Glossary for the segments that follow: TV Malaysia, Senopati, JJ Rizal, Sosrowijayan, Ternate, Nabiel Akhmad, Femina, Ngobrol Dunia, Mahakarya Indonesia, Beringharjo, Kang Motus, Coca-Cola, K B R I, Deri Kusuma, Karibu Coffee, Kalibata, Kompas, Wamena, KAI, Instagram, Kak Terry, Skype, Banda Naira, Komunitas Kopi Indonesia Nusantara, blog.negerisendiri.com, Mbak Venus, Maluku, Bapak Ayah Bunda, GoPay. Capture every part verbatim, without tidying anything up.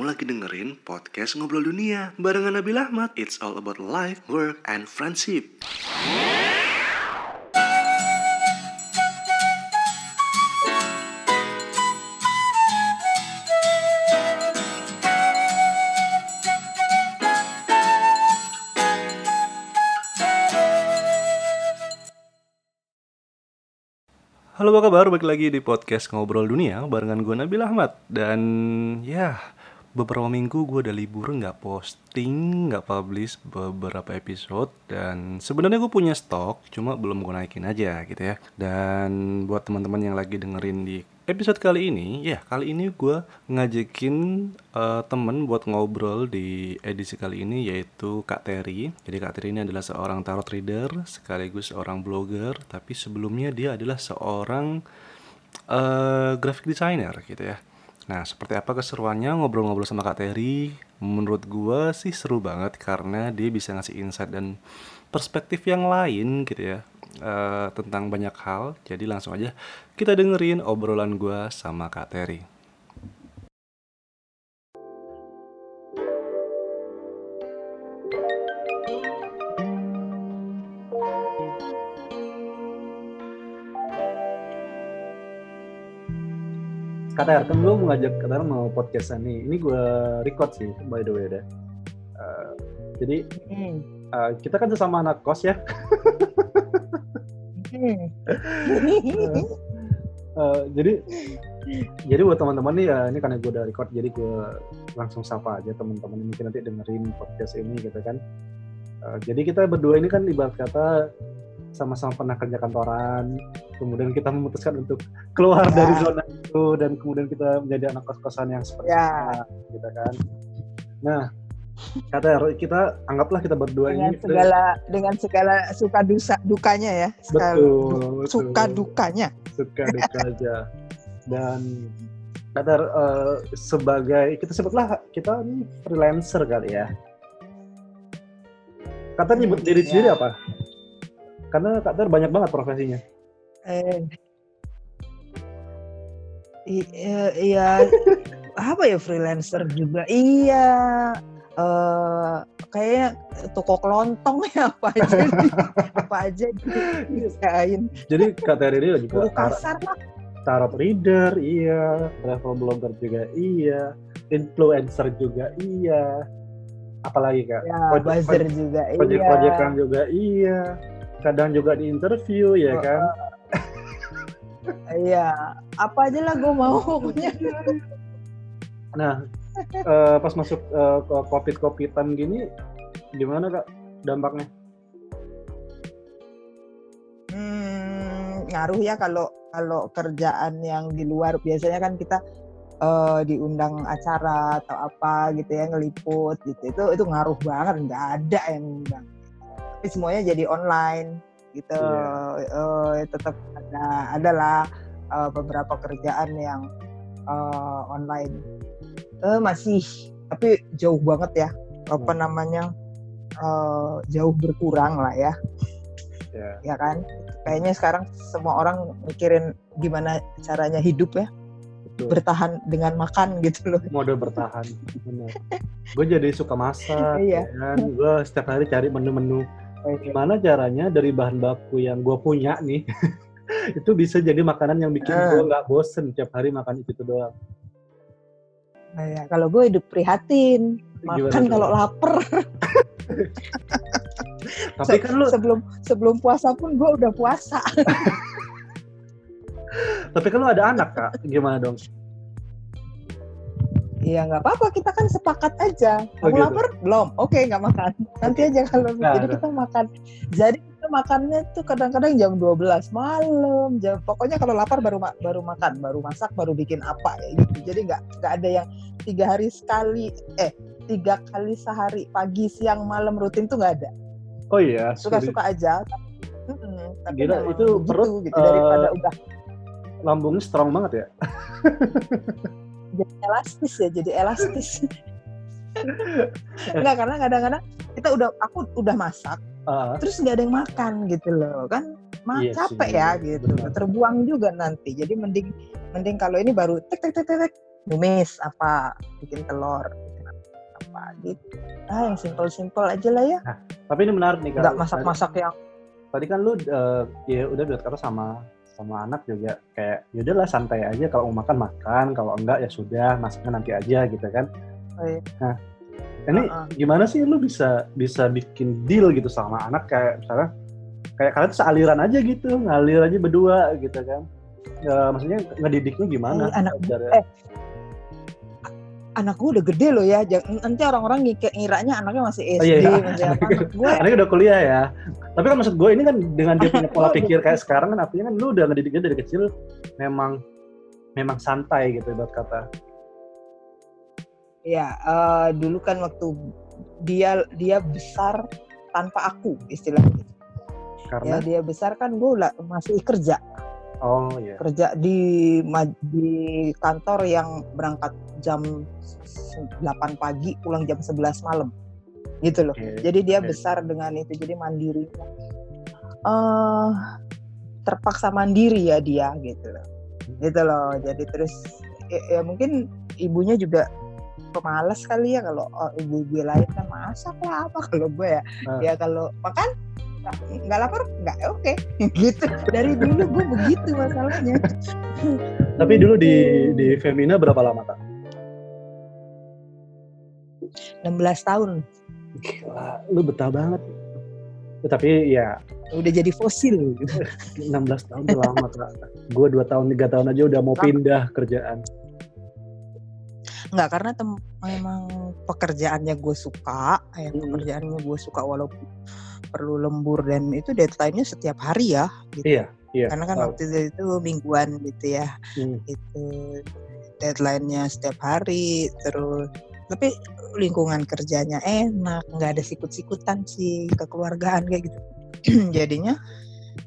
Kamu lagi dengerin podcast Ngobrol Dunia barengan Nabiel Akhmad. It's all about life, work, and friendship. Halo, apa kabar? Balik lagi di podcast Ngobrol Dunia barengan gue Nabiel Akhmad. Dan ya, beberapa minggu gue udah libur, gak posting, gak publish beberapa episode. Dan sebenarnya gue punya stok, cuma belum gue naikin aja gitu ya. Dan buat teman-teman yang lagi dengerin di episode kali ini, ya kali ini gue ngajakin uh, temen buat ngobrol di edisi kali ini, yaitu Kak Terry. Jadi Kak Terry ini adalah seorang tarot reader, sekaligus seorang blogger. Tapi sebelumnya dia adalah seorang uh, graphic designer gitu ya. Nah, seperti apa keseruannya ngobrol-ngobrol sama Kak Terry? Menurut gue sih seru banget karena dia bisa ngasih insight dan perspektif yang lain gitu ya, uh, tentang banyak hal. Jadi langsung aja kita dengerin obrolan gue sama Kak Terry. Kak Ter, kan gue mau ngajak Kak Ter mau podcastan nih. Ini gue record sih, by the way deh. Uh, jadi mm. uh, kita kan sesama anak kos ya. mm. uh, uh, jadi jadi buat teman-teman nih ya, ini karena gue udah record, jadi gue langsung sapa aja teman-teman mungkin nanti dengerin podcast ini gitu kan. Uh, jadi kita berdua ini kan ibarat kata sama-sama pernah kerja kantoran, kemudian kita memutuskan untuk keluar ya. dari zona itu, dan kemudian kita menjadi anak kos-kosan yang seperti ya. itu, gitu kan. Nah, kata kita anggaplah kita berdua dengan ini segala dari, dengan segala suka dusa, dukanya ya, segala, betul, suka betul. dukanya, suka dukanya. Dan kata uh, sebagai kita sebutlah kita ini freelancer kali ya. Kata nyebut diri sendiri ya. apa? Karena Kak Ter banyak banget profesinya. Eh, iya, iya apa ya, freelancer juga. Iya, eh, kayaknya toko kelontong ya, apa aja, di, apa aja dikerjain. Jadi Kak Ter ini lagi buku kasar lah. Tarot reader, iya. Travel blogger juga, iya. Influencer juga, iya. Apalagi Kak? Ya, buzzer juga, iya. Project-projectan juga, iya. Kadang juga di interview ya oh, kan? Iya, apa aja lah gue mau punya. Nah, uh, pas masuk uh, covid-covidan gini, gimana Kak dampaknya? Hmm, ngaruh ya kalau kalau kerjaan yang di luar biasanya kan kita uh, diundang acara atau apa gitu ya, ngeliput gitu, itu itu ngaruh banget, nggak ada yang ngundang. Tapi semuanya jadi online gitu, yeah. uh, tetap ada adalah uh, beberapa kerjaan yang uh, online uh, masih, tapi jauh banget ya apa hmm. namanya uh, jauh berkurang lah ya, yeah. ya kan? Kayaknya sekarang semua orang mikirin gimana caranya hidup ya. Betul. Bertahan dengan makan gitu loh. Mode bertahan, benar. Gue jadi suka masak, yeah. kan? Gue setiap hari cari menu-menu. Gimana caranya dari bahan baku yang gue punya nih itu bisa jadi makanan yang bikin uh. gue gak bosen tiap hari makan itu doang. Nah ya, kalau gue hidup prihatin, makan kalau lapar. Tapi Se- kan lo... sebelum sebelum puasa pun gue udah puasa. Tapi kan lo ada anak Kak, gimana dong? Iya, nggak apa-apa, kita kan sepakat aja. Kamu oh, gitu. lapar? Belum. Oke, okay, nggak makan. Nanti aja kalau nah, jadi nah. kita makan. Jadi kita makannya tuh kadang-kadang jam dua belas malam. Jam pokoknya kalau lapar baru baru makan, baru masak, baru bikin apa ya gitu. Jadi nggak nggak ada yang tiga hari sekali, eh tiga kali sehari pagi, siang, malam rutin tuh nggak ada. Oh iya. Suka-suka aja. Hmm, tapi gila, itu begitu, perut gitu, uh, daripada udah lambungnya strong banget ya. Jadi elastis ya, jadi elastis. Enggak, karena kadang-kadang kita udah, aku udah masak, uh. terus nggak ada yang makan gitu loh, kan mah yes, capek yes, ya yes, gitu, benar. Terbuang juga nanti. Jadi mending mending kalau ini baru tek tek tek tek Tumis apa, bikin telur apa gitu. Ah, yang simpel-simpel aja lah ya. Nah, tapi ini menarik nih. Enggak masak-masak yang tadi kan lu uh, ya udah buat kata sama sama anak juga kayak ya udahlah santai aja, kalau mau makan makan, kalau enggak ya sudah, masaknya nanti aja gitu kan. Oh, iya. Nah, ini uh-uh. gimana sih lu bisa bisa bikin deal gitu sama anak kayak misalnya kayak kalian sealiran aja gitu, ngalir aja berdua gitu kan. Ya, maksudnya ngedidiknya gimana? Eh, anak eh, anak gue udah gede loh ya. Nanti orang-orang ngiranya anaknya masih S D. Oh, iya, iya. Anak gue anaknya udah kuliah ya. Tapi kan maksud gue ini kan dengan dia punya pola pikir kayak sekarang kan artinya kan lu udah ngedidiknya dari kecil memang memang santai gitu buat kata. Ya uh, dulu kan waktu dia dia besar tanpa aku istilahnya. Karena ya, dia besar kan gue masih kerja. Oh, yeah. Kerja di di kantor yang berangkat jam delapan pagi pulang jam sebelas malam gitu loh. Okay. Jadi dia okay. besar dengan itu, jadi mandiri. Uh, terpaksa mandiri ya dia gitu loh. Gitu loh. Jadi terus ya, ya mungkin ibunya juga pemalas kali ya, kalau oh, ibu gue lain kan masak lah apa, kalau gue ya. Uh. Ya kalau makan nggak lapar, nggak oke okay. gitu. Dari dulu gue begitu masalahnya. Tapi dulu di di Femina berapa lama Kak? enam belas tahun. Gila, lu betah banget. Tapi ya udah jadi fosil. enam belas tahun udah lama Kak. Gue dua tahun tiga tahun aja udah mau pindah kerjaan. Enggak, karena tem- memang pekerjaannya gue suka. Ya, pekerjaannya gue suka walaupun perlu lembur, dan itu deadline-nya setiap hari ya gitu. Iya, iya. Karena kan oh. waktu itu mingguan gitu ya. Hmm. Itu deadline-nya setiap hari terus. Tapi lingkungan kerjanya enak, enggak ada sikut-sikutan sih, kekeluargaan kayak gitu. Jadinya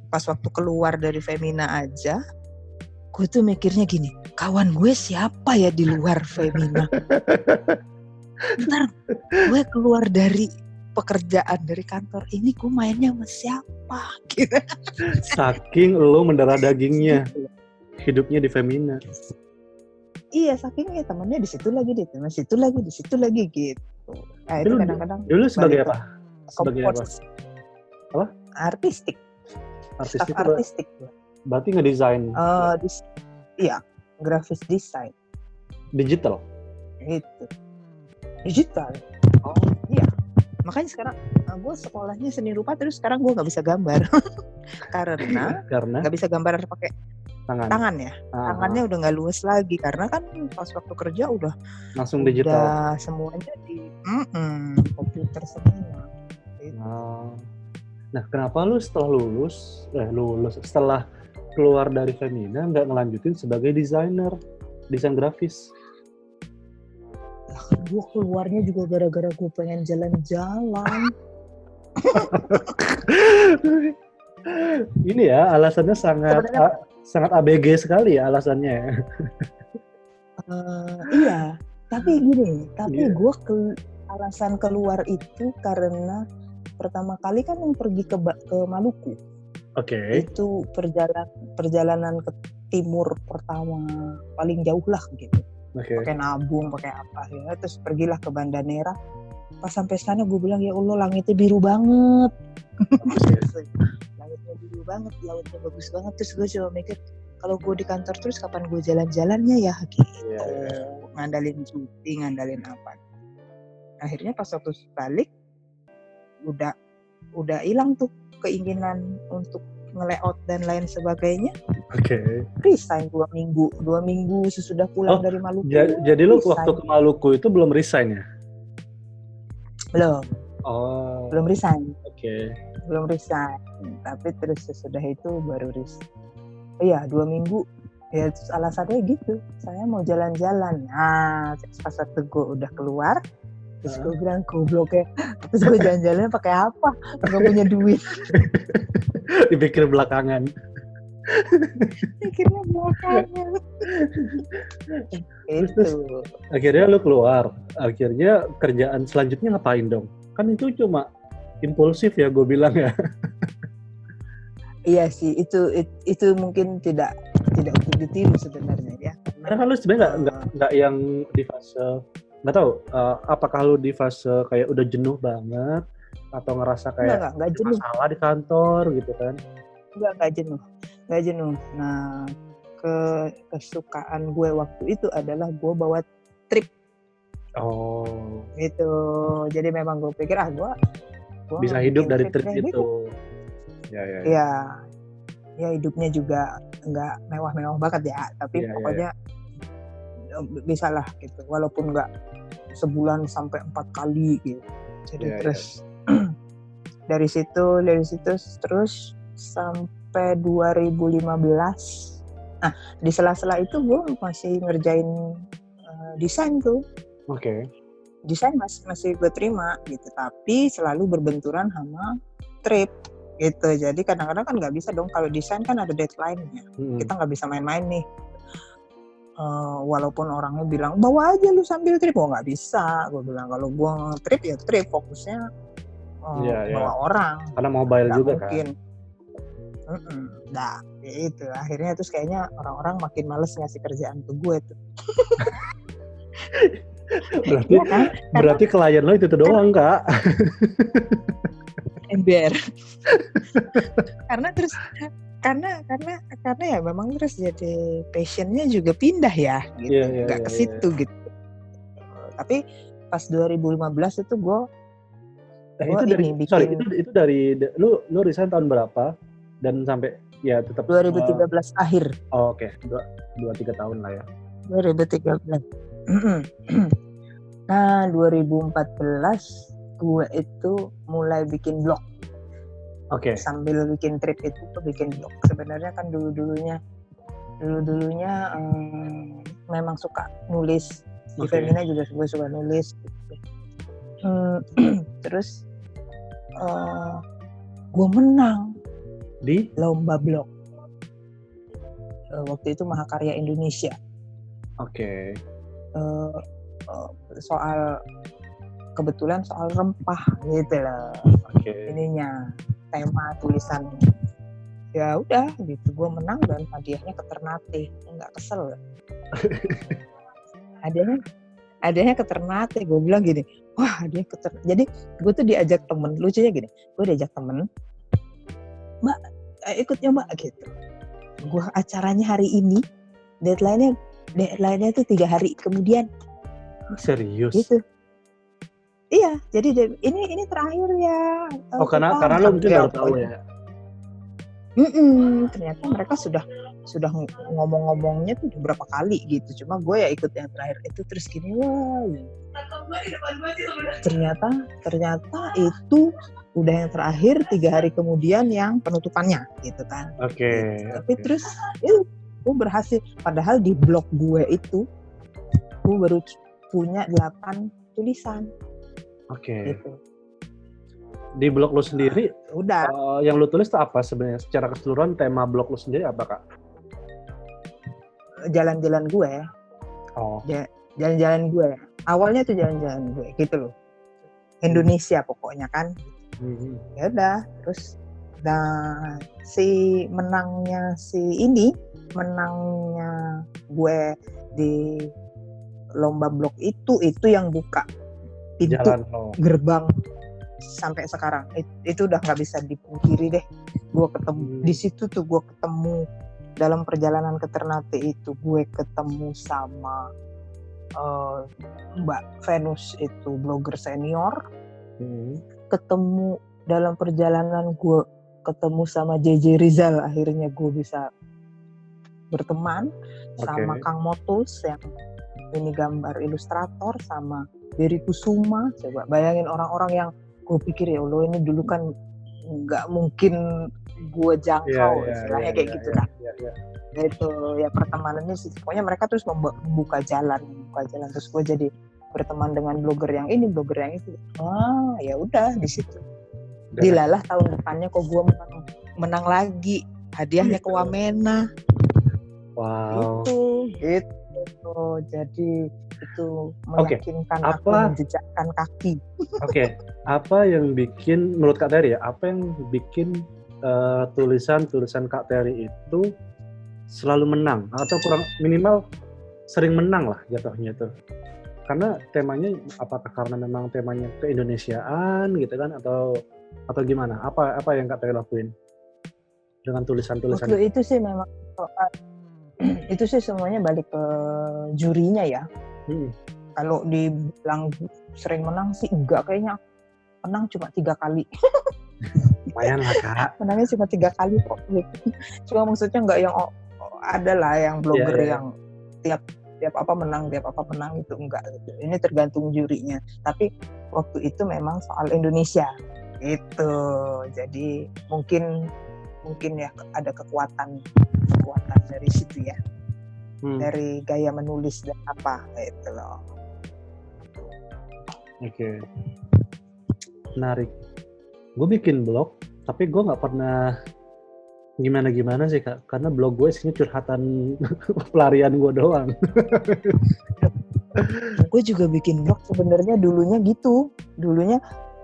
pas waktu keluar dari Femina aja gue tuh mikirnya gini, kawan gue siapa ya di luar Femina? Ntar gue keluar dari pekerjaan, dari kantor ini gue mainnya sama siapa gitu. Saking lo mendarah dagingnya hidupnya di Femina. Iya, saking ya temennya di situ lagi, di teman situ lagi, di situ lagi gitu. Nah, dulu, itu kadang-kadang dulu sebagai apa? Sebagai apa? Apa? Artistik. Artistik. Staff artistik. Berarti ngedesain. Uh, dis- iya, grafis desain. Digital. Gitu. Digital. Oh, iya. Makanya sekarang nah gue sekolahnya seni rupa, terus sekarang gue nggak bisa gambar karena nggak bisa gambar pakai tangan. Tangan ya, ah. tangannya udah nggak luas lagi karena kan pas waktu kerja udah langsung udah digital, semuanya di komputer semua. Gitu. Nah. nah, kenapa lu setelah lulus, eh, lulus setelah keluar dari Femina nggak ngelanjutin sebagai desainer, desain grafis? Gue keluarnya juga gara-gara gue pengen jalan-jalan. Ini ya alasannya sangat a, sangat A B G sekali ya alasannya. uh, iya, tapi gini, tapi yeah. gue ke, alasan keluar itu karena pertama kali kan yang pergi ke ke Maluku. Oke. Okay. Itu perjalanan perjalanan ke timur pertama paling jauh lah gitu. Okay. Pakai nabung, pakai apa ya. Terus pergilah ke Banda Naira. Pas sampai sana gue bilang, ya Allah langitnya biru banget. Okay. Langitnya biru banget, lautnya bagus banget. Terus gue coba mikir, kalau gue di kantor terus kapan gue jalan-jalannya ya gitu. Yeah. Ngandalin cuti, ngandalin apa. Akhirnya pas waktu balik udah udah hilang tuh keinginan untuk nge-layout dan lain sebagainya. Oke. Okay. Resign dua minggu, dua minggu sesudah pulang oh, dari Maluku. J- jadi lu waktu ke Maluku itu belum resign ya? Belum. Oh. Belum resign. Oke. Okay. Belum resign. Tapi terus sesudah itu baru resign. Iya, dua minggu. Ya terus alasannya gitu, saya mau jalan-jalan. Nah, pas waktu gue udah keluar, terus gue bilang goblok ya, terus gue jalan-jalan pakai apa? Gak punya duit. Dipikir belakangan. Pikirnya belakangan. Terus akhirnya lu keluar. Akhirnya kerjaan selanjutnya ngapain dong? Kan itu cuma impulsif ya gue bilang ya. Iya sih, itu, itu itu mungkin tidak tidak untuk ditiru sebenarnya ya. Karena kan lu sebenarnya nggak nggak yang di fase nggak tahu uh, apakah lu di fase kayak udah jenuh banget atau ngerasa kayak nggak, nggak, nggak masalah di kantor gitu kan? Nggak nggak jenuh, nggak jenuh. Nah ke kesukaan gue waktu itu adalah gue bawa trip. Oh. Gitu. Jadi memang gue pikir ah gue bisa hidup dari trip itu. Gitu. Ya ya. Ya. Ya. Ya hidupnya juga nggak mewah-mewah banget ya, tapi yeah, pokoknya yeah, yeah. bisa lah gitu, walaupun nggak sebulan sampai empat kali gitu. Jadi yeah, terus yeah. dari situ, dari situ terus sampai dua ribu lima belas, nah di sela-sela itu gue masih ngerjain uh, desain tuh. Oke. Okay. Desain masih masih gue terima gitu, tapi selalu berbenturan sama trip. Gitu, jadi kadang-kadang kan nggak bisa dong, kalau desain kan ada deadline-nya, hmm. kita nggak bisa main-main nih, uh, walaupun orangnya bilang, bawa aja lu sambil trip, oh nggak bisa, gue bilang, kalau gue trip ya trip, fokusnya uh, yeah, bawa yeah. orang, karena mobile gak juga mungkin. Kan, Mm-mm. nah itu, akhirnya terus kayaknya orang-orang makin males ngasih kerjaan ke gue tuh. berarti, ya, kan? berarti klien lo itu tuh doang kak. Ember. karena terus karena karena karena ya memang terus jadi passionnya juga pindah ya gitu, yeah, yeah, nggak yeah, ke situ yeah. gitu. Tapi pas dua ribu lima belas itu gue eh, itu dari ini, bikin, sorry itu itu dari lu lu resign tahun berapa dan sampai ya tetap dua ribu tiga belas uh, akhir. Oh, oke, okay. dua tiga tahun lah ya. dua ribu tiga belas Nah, dua ribu empat belas gue itu mulai bikin blog. Oke. Okay. Sambil bikin trip itu tuh bikin blog. Sebenarnya kan dulu-dulunya dulu-dulunya um, memang suka nulis. Di okay. Femina juga gue suka nulis. Um, terus uh, gue menang di lomba blog. Uh, waktu itu Mahakarya Indonesia. Oke. Okay. Uh, uh, soal kebetulan soal rempah gitu loh, okay. ininya tema tulisannya. Ya udah gitu, gue menang dan hadiahnya ke Ternate, nggak kesel. hadiahnya, hadiahnya ke Ternate, gue bilang gini, wah hadiah ke Ternate. Jadi gue tuh diajak temen, lucunya gini, gue diajak temen, mbak ikutnya mbak gitu. Gue acaranya hari ini, deadline-nya deadline-nya tuh tiga hari kemudian. Serius? Gitu. Iya, jadi ini ini terakhir ya. Oh, karena karena lo mungkin baru tahu ya. Mm-mm, ternyata mereka sudah sudah ngomong-ngomongnya tuh berapa kali gitu. Cuma gue ya ikut yang terakhir itu terus gini, wah. Ternyata ternyata itu udah yang terakhir tiga hari kemudian yang penutupannya gitu kan. Oke. Okay, gitu. Tapi okay. terus, itu gue berhasil. Padahal di blog gue itu, gue baru punya delapan tulisan. Oke. Okay. Gitu. Di blog lo sendiri, nah, udah. Uh, yang lo tulis itu apa sebenarnya? Secara keseluruhan tema blog lo sendiri apa kak? Jalan-jalan gue. Oh. Ja- jalan-jalan gue. Awalnya tuh jalan-jalan gue, gitu loh. Indonesia pokoknya kan. Mm-hmm. Ya udah. Terus, nah si menangnya si ini, menangnya gue di lomba blog itu, itu yang buka. Pintu oh. gerbang sampai sekarang It, itu udah nggak bisa dipungkiri deh. Gue ketemu hmm. di situ tuh gue ketemu dalam perjalanan ke Ternate itu gue ketemu sama uh, Mbak Venus itu blogger senior. Hmm. Ketemu dalam perjalanan gue ketemu sama J J Rizal akhirnya gue bisa berteman okay. sama Kang Motus yang ini gambar ilustrator sama Deri Kusuma, coba bayangin orang-orang yang gue pikir ya Allah ini dulu kan nggak mungkin gue jangkau, yeah, yeah, istilahnya yeah, kayak yeah, gitu yeah, lah. Yeah, yeah. Nah itu ya pertemanannya sih, pokoknya mereka terus membuka jalan, membuka jalan terus gue jadi berteman dengan blogger yang ini, blogger yang itu. Ah ya udah di situ. Dilalah tahun depannya kok gue menang, menang lagi, hadiahnya ke Wamena. Wow. Itu, gitu. Oh, jadi itu meyakinkan okay. aku menjejakkan kaki. Oke, okay. apa yang bikin menurut Kak Terry ya? Apa yang bikin uh, tulisan-tulisan Kak Terry itu selalu menang atau kurang minimal sering menang lah jatuhnya tuh. Karena temanya, apakah karena memang temanya keindonesiaan gitu kan, atau atau gimana? Apa apa yang Kak Terry lakuin dengan tulisan-tulisan? Waktu itu sih memang itu sih semuanya balik ke jurinya ya. Hmm. Kalau dibilang sering menang sih enggak, kayaknya menang cuma tiga kali. Lumayan lah Kak. Menangnya cuma tiga kali kok. Cuma maksudnya enggak yang oh, ada lah yang blogger yeah, yeah. yang tiap tiap apa menang, tiap apa menang itu enggak. Ini tergantung jurinya. Tapi waktu itu memang soal Indonesia gitu. Jadi mungkin mungkin ya ada kekuatan kekuatan dari situ ya. Hmm. Dari gaya menulis dan apa gitu loh. Oke. Okay. Menarik. Gue bikin blog, tapi gue nggak pernah gimana-gimana sih Kak, karena blog gue isinya curhatan pelarian gue doang. Gue juga bikin blog sebenarnya dulunya gitu, dulunya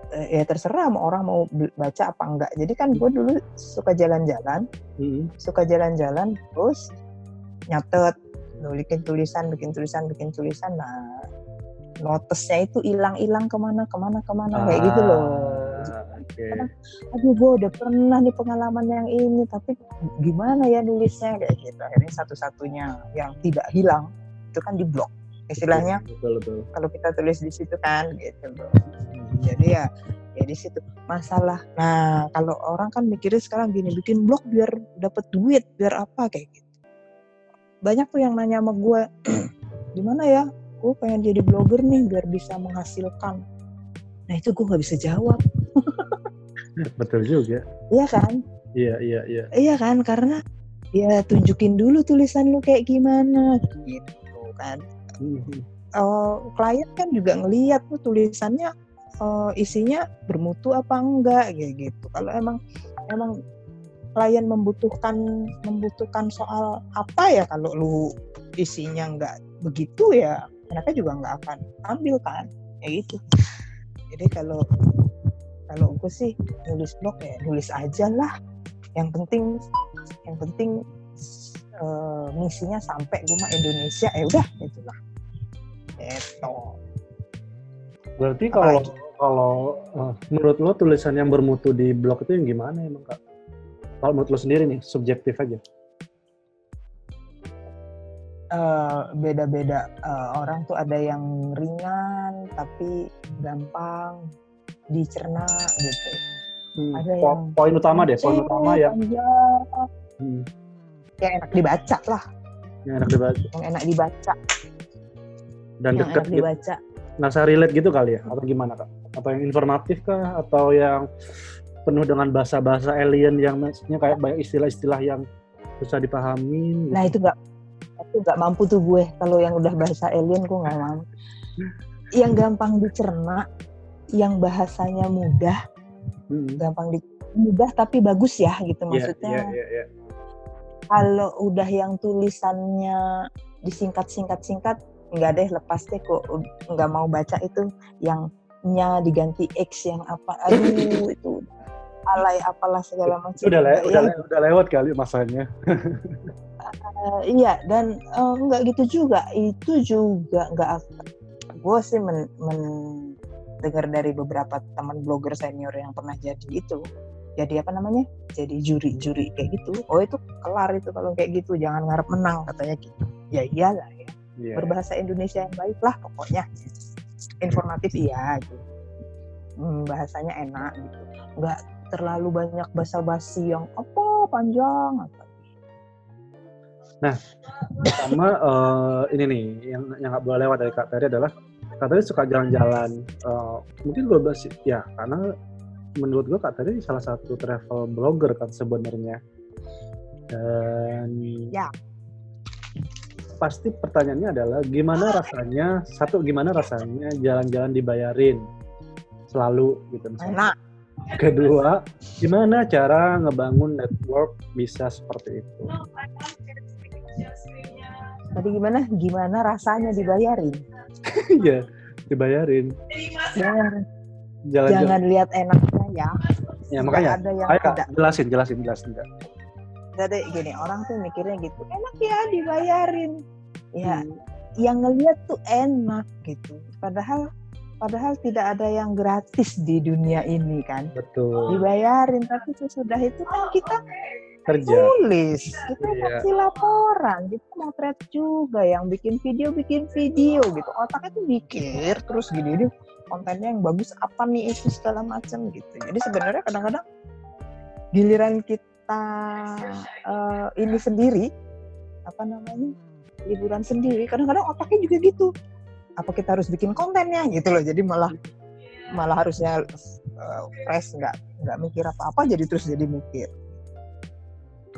eh, ya terserah mau orang mau baca apa enggak. Jadi kan gue dulu suka jalan-jalan, mm-hmm. suka jalan-jalan terus nyatet, bikin tulisan, bikin tulisan, bikin tulisan. Nah, notesnya itu hilang-hilang kemana, kemana, kemana ah. kayak gitu loh. Okay. Karena, aduh gue udah pernah nih pengalaman yang ini, tapi gimana ya nulisnya kayak gitu. Akhirnya satu-satunya yang tidak hilang itu kan di blog istilahnya. Betul, betul. Kalau kita tulis di situ kan gitu loh. Jadi ya, ya di situ masalah. Nah kalau orang kan mikirnya sekarang gini, bikin blog biar dapat duit, biar apa kayak gitu. Banyak tuh yang nanya sama gue, gimana ya? Gue pengen jadi blogger nih biar bisa menghasilkan. Nah itu gue nggak bisa jawab. Betul juga. Iya kan? Iya, iya, iya. Iya kan, karena ya tunjukin dulu tulisan lu kayak gimana gitu kan. Mm-hmm. Uh, klien kan juga ngelihat tuh tulisannya uh, isinya bermutu apa enggak kayak gitu. Kalau emang emang klien membutuhkan membutuhkan soal apa ya, kalau lu isinya enggak begitu ya, mereka juga enggak akan ambil kan. Ya gitu. Jadi kalau Kalau gue sih nulis blog ya nulis aja lah. Yang penting, yang penting uh, misinya sampai gue mah Indonesia ya udah gitulah. Itu. Berarti kalau kalau uh, menurut lo tulisan yang bermutu di blog itu yang gimana emang Kak? Kalau menurut lo sendiri nih subjektif aja. Uh, beda-beda uh, orang tuh ada yang ringan tapi gampang dicerna gitu. Hmm. Ada po- yang poin utama deh, poin utama ya. Hmm. Yang enak dibaca lah. Yang enak dibaca. Yang enak dibaca. Dan yang dekat dibaca. Nasa relate gitu kali ya, atau gimana Kak? Apa yang informatif kah, atau yang penuh dengan bahasa-bahasa alien yang maksudnya kayak banyak istilah-istilah yang susah dipahamin? Gitu. Nah itu nggak, itu nggak mampu tuh gue. Kalau yang udah bahasa alien gue nggak mampu. Yang gampang dicerna, yang bahasanya mudah, hmm. gampang di, mudah tapi bagus ya gitu maksudnya. Yeah, yeah, yeah, yeah. Kalau udah yang tulisannya disingkat-singkat-singkat, enggak deh lepas deh kok, enggak mau baca itu yang nya diganti X yang apa, aduh itu alay apalah segala macam. Udah, le- udah, le- udah lewat kali masanya. uh, iya dan uh, enggak gitu juga, itu juga enggak. Gue sih men, men dengar dari beberapa teman blogger senior yang pernah jadi itu, jadi apa namanya, jadi juri-juri kayak gitu. Oh itu kelar itu kalau kayak gitu, jangan ngarep menang katanya gitu. Ya iyalah ya, yeah. Berbahasa Indonesia yang baik lah pokoknya, informatif iya gitu, hmm, bahasanya enak gitu, nggak terlalu banyak basa-basi yang apa panjang apa. Nah, pertama uh, ini nih yang yang nggak boleh lewat dari Kak Terry adalah Kak Terry suka jalan-jalan. Uh, mungkin gue bahas ya, karena menurut gue Kak Terry salah satu travel blogger kan sebenarnya. Dan ya. Pasti pertanyaannya adalah gimana rasanya, satu gimana rasanya jalan-jalan dibayarin selalu gitu misalnya. Enak. Kedua, gimana cara ngebangun network bisa seperti itu? Tadi gimana? Gimana rasanya dibayarin? Iya, dibayarin. Jangan, Jalan-jalan. jangan lihat enaknya ya. Ya makanya. Ada yang ayo, tidak. Jelasin, jelasin, jelasin enggak. Jadi gini, orang tuh mikirnya gitu, enak ya dibayarin. ya hmm. yang ngelihat tuh enak gitu, padahal padahal tidak ada yang gratis di dunia ini kan. Betul. Dibayarin, tapi sesudah itu kan kita kerja, tulis, kita kasih iya. laporan, kita motret juga, yang bikin video bikin video gitu. Otaknya tuh mikir terus gini, gitu, kontennya yang bagus apa nih itu segala macam gitu. Jadi sebenarnya kadang-kadang giliran kita uh, ini sendiri apa namanya liburan sendiri, kadang-kadang otaknya juga gitu. Apa kita harus bikin kontennya gitu loh, jadi malah malah harusnya uh, fresh, nggak nggak mikir apa-apa, jadi terus jadi mikir.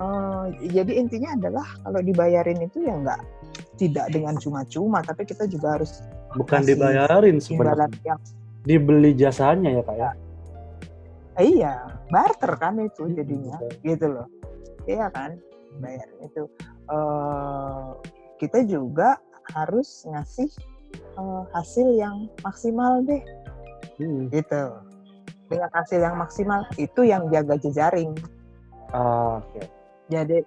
Uh, jadi intinya adalah kalau dibayarin itu ya nggak tidak dengan cuma-cuma, tapi kita juga harus bukan dibayarin sebenarnya, yang dibeli jasanya ya Kak ya. Eh, iya, barter kan itu jadinya, gitu loh. Iya kan, bayar itu. Uh, kita juga harus ngasih Uh, hasil yang maksimal deh, hmm. gitu. Dengan hasil yang maksimal itu yang jaga jejaring. Ah, oke. Okay. Jadi,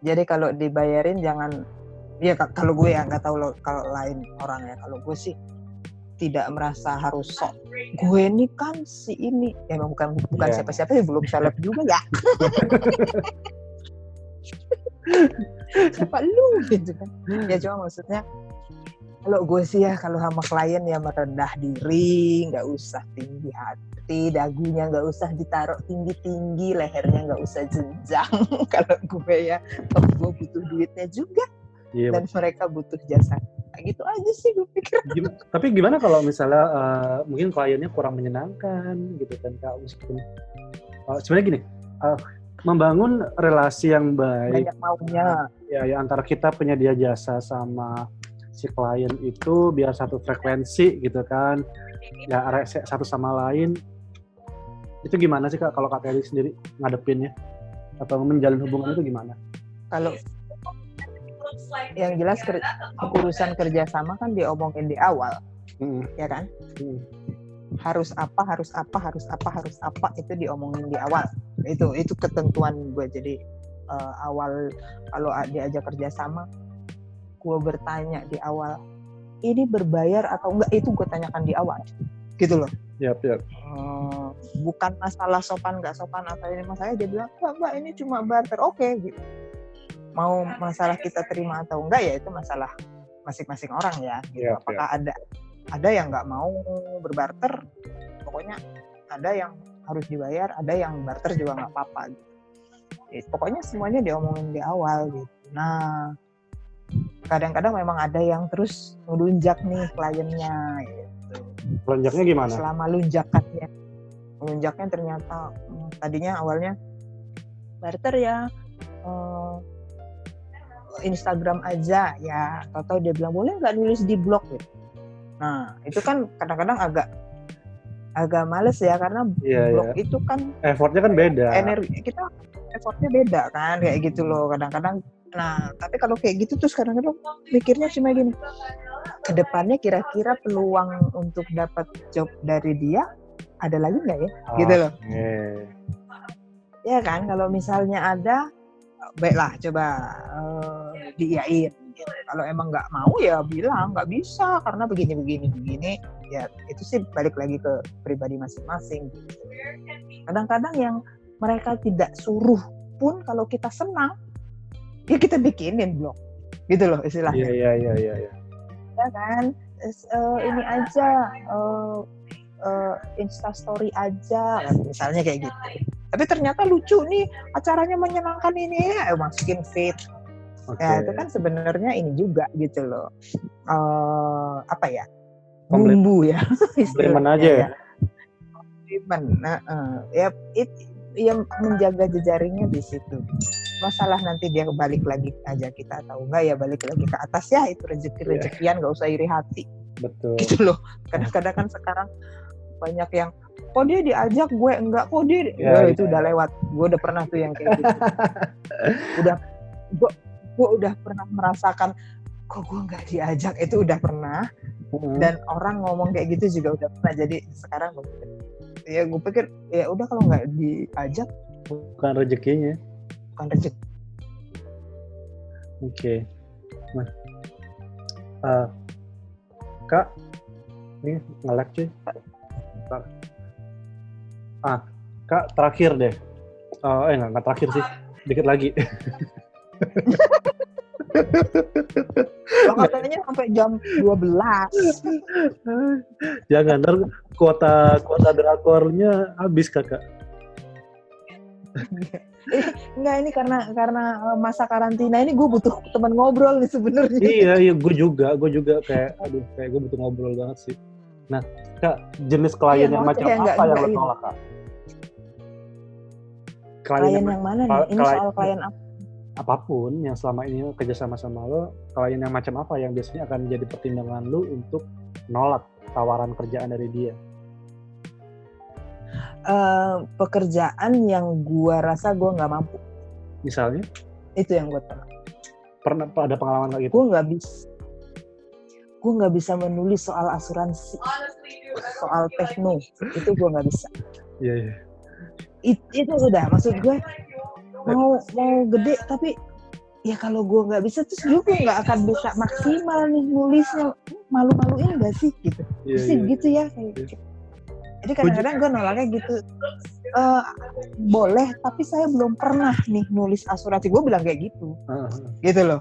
jadi kalau dibayarin jangan, ya kalau gue ya nggak tahu lo, kalau lain orang ya. Kalau gue sih tidak merasa harus sok. Gue ini kan si ini, ya bukan bukan yeah. siapa-siapa ya, belum seleb juga ya. Siapa lu gitu kan? Ya cuma maksudnya. Kalau gue sih ya, kalau sama klien ya merendah diri, nggak usah tinggi hati, dagunya nggak usah ditaruh tinggi-tinggi, lehernya nggak usah jenjang. Kalau gue ya, kalau gue butuh duitnya juga, yeah, dan betul. Mereka butuh jasa. Gitu aja sih gue pikir. Gim- Tapi gimana kalau misalnya uh, mungkin kliennya kurang menyenangkan, gitu kan Kak? Meskipun uh, sebenarnya gini, uh, membangun relasi yang baik. Banyak maunya. Ya, ya antara kita penyedia jasa sama si klien itu biar satu frekuensi gitu kan, ya satu sama lain. Itu gimana sih Kak kalau Kak Terry sendiri ngadepinnya atau menjalin hubungan itu gimana? Kalau yang jelas ker- urusan kerjasama kan diomongin di awal, hmm. ya kan? Hmm. Harus apa, harus apa, harus apa, harus apa itu diomongin di awal. Itu itu ketentuan gue. Jadi uh, awal kalau diajak kerjasama, gue bertanya di awal, ini berbayar atau enggak, itu gue tanyakan di awal, gitu loh. Yap, yap. Hmm, bukan masalah sopan nggak sopan atau ini, masalahnya dia bilang, mbak, mbak ini cuma barter, oke, okay, gitu. Mau masalah kita terima atau enggak ya itu masalah masing-masing orang ya. Gitu. Yep, Apakah yep. ada ada yang nggak mau berbarter, pokoknya ada yang harus dibayar, ada yang barter juga nggak apa-apa. Gitu. Gitu. Pokoknya semuanya diomongin di awal gitu. Nah. Kadang-kadang memang ada yang terus melunjak nih kliennya gitu. Melunjaknya gimana? Selama lunjakannya. Melunjaknya ternyata hmm, tadinya awalnya barter ya eh, Instagram aja ya, atau dia bilang boleh nggak nulis di blog gitu. Nah, itu kan kadang-kadang agak agak males ya, karena yeah, blog yeah. itu kan effortnya kan beda. Energi kita effortnya beda kan kayak gitu loh kadang-kadang. Nah, tapi kalau kayak gitu terus kadang-kadang mikirnya cuma gini, kedepannya kira-kira peluang untuk dapat job dari dia ada lagi nggak ya? Ah, gitu loh. Yeah. Ya kan, kalau misalnya ada, baiklah coba uh, diiyain. Kalau emang nggak mau ya bilang nggak bisa karena begini-begini-begini. Ya itu sih balik lagi ke pribadi masing-masing. Gitu. Kadang-kadang yang mereka tidak suruh pun kalau kita senang, ya kita bikinin blog, gitu loh istilahnya. Iya iya iya iya. Ya kan, uh, ini aja uh, uh, Insta Story aja, misalnya kayak gitu. Tapi ternyata lucu nih acaranya menyenangkan ini, ya masukin feed. Okay. Ya itu kan sebenarnya ini juga gitu loh. Uh, apa ya? Bumbu ya. Komplimen aja ya. Komplimen. Nah, uh, ya it, ya menjaga jejaringnya di situ. Masalah nanti dia balik lagi aja kita atau enggak ya balik lagi ke atas ya, itu rezeki-rezekian, nggak yeah. usah iri hati. Betul. Gitu loh. Kadang-kadang kan sekarang banyak yang kok dia diajak gue enggak, kok dia yeah, gue, itu yeah. udah lewat. Gue udah pernah tuh yang kayak gitu. udah gue, gue udah pernah merasakan kok gue nggak diajak, itu udah pernah. Mm-hmm. Dan orang ngomong kayak gitu juga udah pernah. Jadi sekarang gue pikir, ya gue pikir ya udah kalau nggak diajak bukan rezekinya. Bukan rezeki. Oke. Okay. Nah, uh, Kak, ini nge-lag cuy. Ah, Kak terakhir deh. Uh, eh nggak terakhir sih, dikit lagi. Kalau katanya sampai jam dua belas. Jangan, ntar kuota kuota drakornya habis kakak. Enggak, ini karena karena masa karantina ini gue butuh teman ngobrol nih sebenarnya. Iya iya, gue juga gue juga kayak aduh kayak gue butuh ngobrol banget sih. Nah Kak, jenis klien iya, yang macam apa enggak, yang lo tolak Kak? Klien, klien yang mana nih? Ini klien, soal klien apa? Apapun yang selama ini kerjasama sama lo, klien yang macam apa yang biasanya akan jadi pertimbangan lo untuk nolak tawaran kerjaan dari dia? Uh, pekerjaan yang gua rasa gua nggak mampu. Misalnya? Itu yang gua tolak. Pernah ada pengalaman kayak gitu? Gua nggak bisa. Gua nggak bisa menulis soal asuransi, soal tekno, itu gua nggak bisa. Iya. Yeah, yeah. It, itu sudah. Maksud gua mau mau gede tapi ya kalau gua nggak bisa terus juga nggak akan bisa maksimal nih nulisnya, malu-maluin nggak sih gitu? Yeah, sih yeah, gitu ya. Kayak yeah. Gitu. Jadi kadang-kadang gue nolaknya gitu, e, boleh tapi saya belum pernah nih nulis asuransi, gue bilang kayak gitu, uh, uh. gitu loh.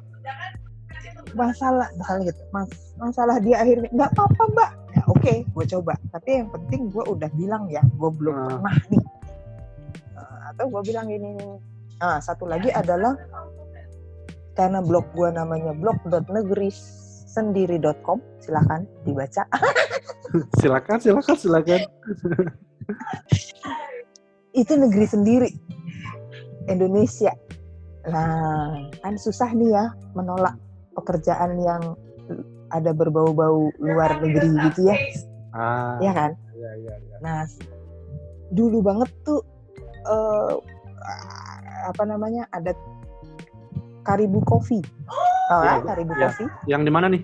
Masalah, masalah gitu, Mas, masalah dia akhirnya nggak apa-apa mbak, ya, oke, okay, gue coba. Tapi yang penting gue udah bilang ya, gue belum uh. pernah nih. Atau gue bilang gini, nah, satu lagi adalah karena blog gue namanya blog dot negeri sendiri dot com, silakan dibaca. silakan, silakan, silakan. Itu negeri sendiri, Indonesia. Nah, kan susah nih ya menolak pekerjaan yang ada berbau-bau luar negeri gitu ya. Ah. Ya kan? Ya, ya, ya. Nah, dulu banget tuh uh, apa namanya ada Karibu Coffee. Oh, ya, Karibu ya. Coffee. Yang di mana nih?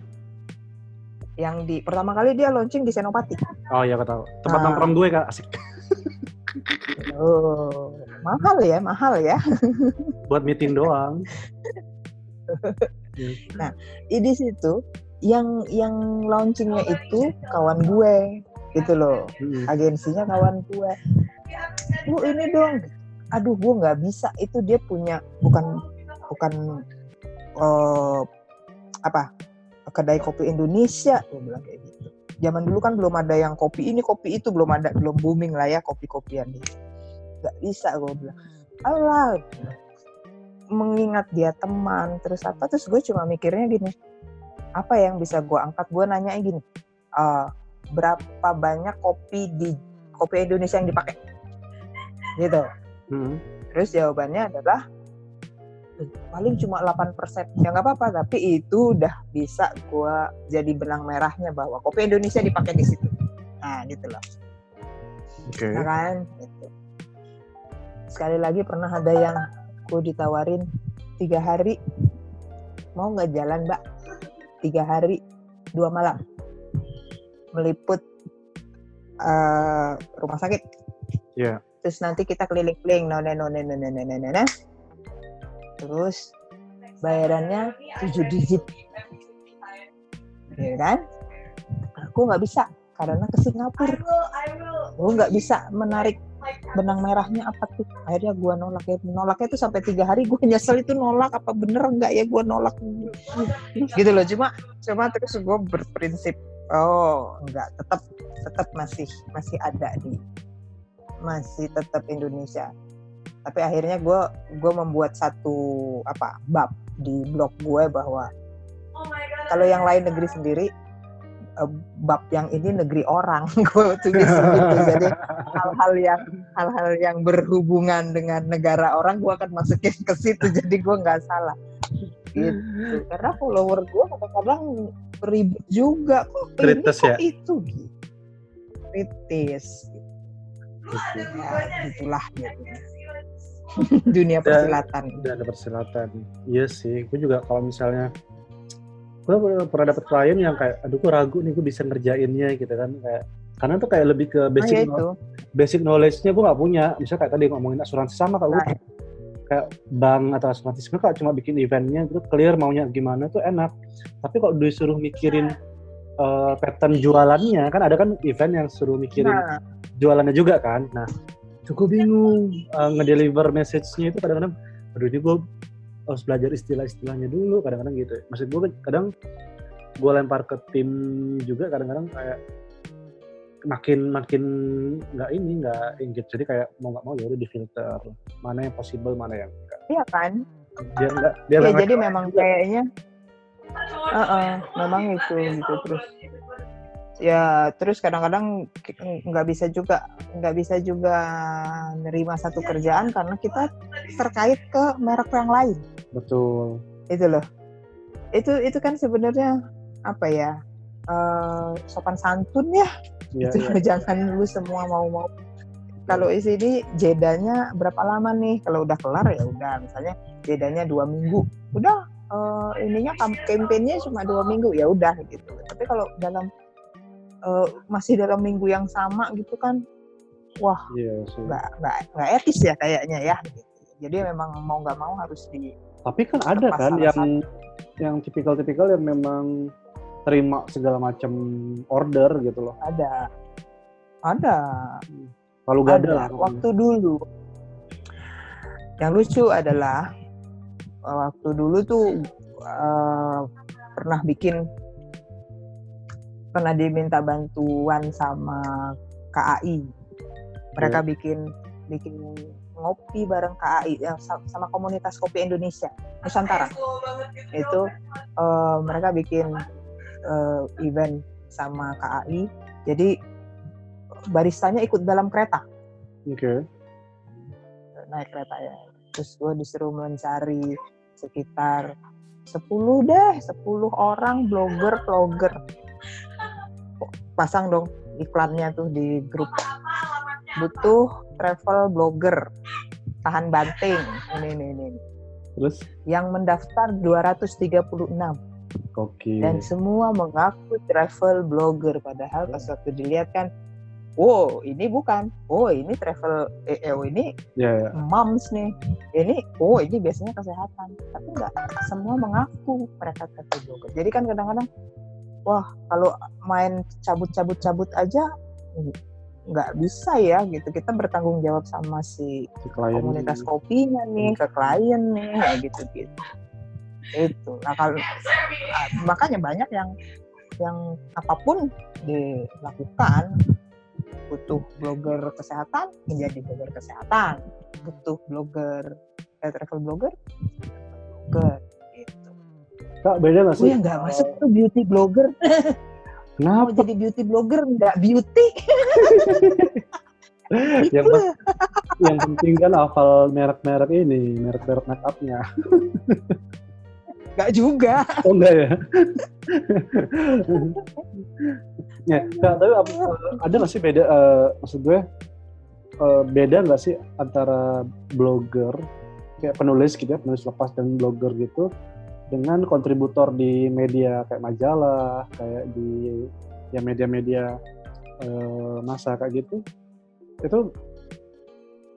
Yang di pertama kali dia launching di Senopati. Oh iya, gak tahu. Tempat nongkrong gue Kak, asik. Oh, mahal ya, mahal ya. Buat meeting doang. Nah, di situ yang yang launchingnya itu kawan gue, gitu loh. Agensinya kawan gue. Lu ini dong. Aduh, gue nggak bisa. Itu dia punya bukan bukan uh, apa kedai kopi Indonesia, gue bilang kayak gitu. Zaman dulu kan belum ada yang kopi ini kopi itu, belum ada, belum booming lah ya kopi-kopian ini. Gak bisa gue bilang. Alah, mengingat dia teman terus apa, terus gue cuma mikirnya gini, apa yang bisa gue angkat? Gue nanya gini, uh, berapa banyak kopi di kopi Indonesia yang dipakai? Gitu. Hmm. Terus jawabannya adalah paling cuma delapan persen, ya nggak apa-apa, tapi itu udah bisa gue jadi benang merahnya bahwa kopi Indonesia dipakai di situ. Nah gitu loh. Oke. Okay. Nah kan, gitu. Sekali lagi pernah ada yang gue ditawarin tiga hari, mau nggak jalan mbak? Tiga hari, dua malam, meliput uh, rumah sakit. Iya. Yeah. Terus nanti kita keliling-keliling, none none none none none. Terus bayarannya tujuh digit, ya kan? Aku nggak bisa karena ke Singapura, aku nggak bisa menarik benang merahnya apa tuh. Akhirnya gue nolak ya, nolaknya tuh sampai tiga hari gue nyesel itu nolak apa bener nggak ya gue nolak, gitu loh. Cuma cuma terus gue berprinsip, oh nggak, tetap tetap masih masih ada di, masih tetap Indonesia. Tapi akhirnya gue gue membuat satu apa bab di blog gue bahwa oh kalau yang lain negeri sendiri, bab yang ini negeri orang. Gue tulis gitu. Jadi hal-hal yang hal-hal yang berhubungan dengan negara orang gue akan masukin ke situ. Jadi gue nggak salah. Gitu. Karena follower gue kadang-kadang ribut juga kok ini kok ya? Itu gitu. Kritis. Gitu. Ya, itulah gitu. Dunia persilatan. Dunia persilatan. Iya sih. Gue juga kalau misalnya gue pernah dapet klien yang kayak, aduh gue ragu nih gue bisa ngerjainnya gitu kan. Kayak, karena tuh kayak lebih ke basic, ah, no, basic knowledge-nya gue nggak punya. Misalnya kayak tadi ngomongin asuransi sama kak, nah, gue kayak bank atau asuransi kalau cuma bikin eventnya itu clear maunya gimana tuh enak, tapi kalau disuruh mikirin uh, pattern jualannya, kan ada kan event yang suruh mikirin nah. jualannya juga kan, nah cukup bingung uh, ngedeliver message-nya itu kadang-kadang, aduh ini gue harus belajar istilah-istilahnya dulu kadang-kadang gitu, maksud gue kadang gue lempar ke tim juga kadang-kadang kayak makin makin nggak ini nggak engage, jadi kayak mau nggak mau ya udah difilter mana yang possible mana yang enggak. Iya kan? Dia nggak dia ya, jadi memang kayaknya, uh -uh, memang itu gitu terus. Ya terus kadang-kadang nggak bisa juga nggak bisa juga nerima satu kerjaan karena kita terkait ke merek yang lain. Betul. Itu loh. Itu itu kan sebenarnya apa ya? Uh, sopan santun ya, ya, itu, ya. Jangan lu semua mau-mau. Kalau isi ini jedanya berapa lama nih? Kalau udah kelar ya udah, misalnya jedanya dua minggu, udah uh, ininya kampanyenya cuma dua minggu ya udah gitu. Tapi kalau dalam uh, masih dalam minggu yang sama gitu kan, wah nggak nggak nggak etis ya kayaknya ya. Gitu. Jadi memang mau nggak mau harus di. Tapi kan ada kan yang satu. yang tipikal-tipikal yang memang terima segala macam order gitu loh. Ada, ada. Kalau gak ada, ada waktu dulu. Yang lucu adalah waktu dulu tuh uh, pernah bikin, pernah diminta bantuan sama K A I. Mereka hmm. bikin bikin ngopi bareng K A I sama Komunitas Kopi Indonesia Nusantara. Itu uh, mereka bikin Uh, event sama K A I, jadi baristanya ikut dalam kereta. Oke. Okay. Naik kereta ya. Terus gue disuruh mencari sekitar sepuluh deh, sepuluh orang blogger, vlogger. Pasang dong iklannya tuh di grup. Butuh travel blogger, tahan banting. Ini, ini, ini. Terus? Yang mendaftar dua ratus tiga puluh enam. Okay. Dan semua mengaku travel blogger, padahal pas waktu dilihat kan, wow ini bukan, oh ini travel, eh, eh ini yeah, yeah. moms nih, ini, oh ini biasanya kesehatan, tapi nggak semua mengaku mereka travel blogger. Jadi kan kadang-kadang, wah kalau main cabut-cabut-cabut aja nggak bisa ya gitu, kita bertanggung jawab sama si, si komunitas ini. Kopinya nih, ke klien nih, ya gitu-gitu. Itu nah, kalau makanya banyak yang yang apapun dilakukan, butuh blogger kesehatan menjadi blogger kesehatan, butuh blogger eh, travel blogger blogger gitu. Kak beda nggak sih? Iya nggak masuk tuh beauty blogger. Kenapa? Mau jadi beauty blogger nggak beauty? yang, yang penting kan hafal merek-merek ini, merek-merek makeupnya. Gak juga. Oh enggak ya? Ya, Kak, tapi ada nggak sih beda, uh, maksud gue, uh, beda nggak sih antara blogger, kayak penulis gitu ya, penulis lepas dan blogger gitu, dengan kontributor di media kayak majalah, kayak di ya media-media uh, massa kayak gitu, itu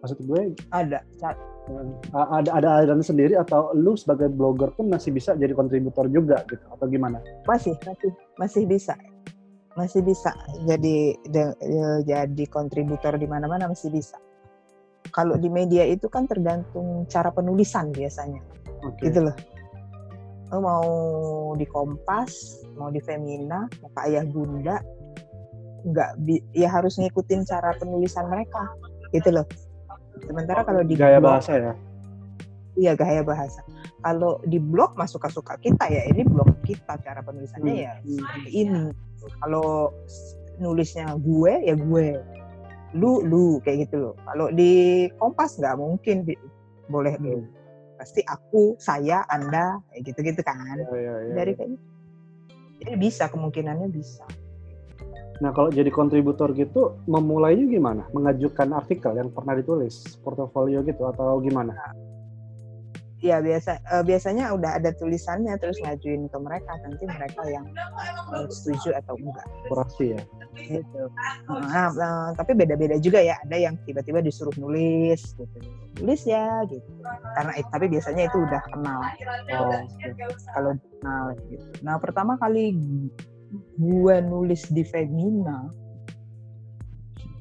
maksud gue? Ada, ada ada aliran sendiri atau lu sebagai blogger pun masih bisa jadi kontributor juga gitu atau gimana? Masih masih masih bisa masih bisa jadi de, de, jadi kontributor di mana-mana masih bisa. Kalau di media itu kan tergantung cara penulisan biasanya, okay. Gitu loh. Lu mau di Kompas, mau di Femina, Bapak Ayah Bunda, nggak ya harus ngikutin cara penulisan mereka, gitu loh. Sementara kalau di gaya blog, bahasa ya, iya gaya bahasa. Kalau di blog masuk suka kita ya, ini blog kita cara penulisannya hmm. ya seperti ini. Kalau nulisnya gue ya gue, lu lu kayak gitu loh. Kalau di Kompas nggak mungkin di, boleh hmm. deh. Pasti aku, saya, anda, kayak gitu-gitu kan. Ya, ya, ya, Dari kayak gitu. Jadi bisa kemungkinannya bisa. Nah kalau jadi kontributor gitu, memulainya gimana? Mengajukan artikel yang pernah ditulis, portofolio gitu atau gimana? ya biasa uh, biasanya udah ada tulisannya, terus ngajuin ke mereka, nanti mereka yang uh, setuju atau enggak. Kurasi ya. Gitu. Nah, uh, tapi beda-beda juga ya, ada yang tiba-tiba disuruh nulis, gitu. Nulis ya, gitu. Karena tapi biasanya itu udah kenal. Oh, gitu. Kalau kenal gitu. Nah, pertama kali gue nulis di Femina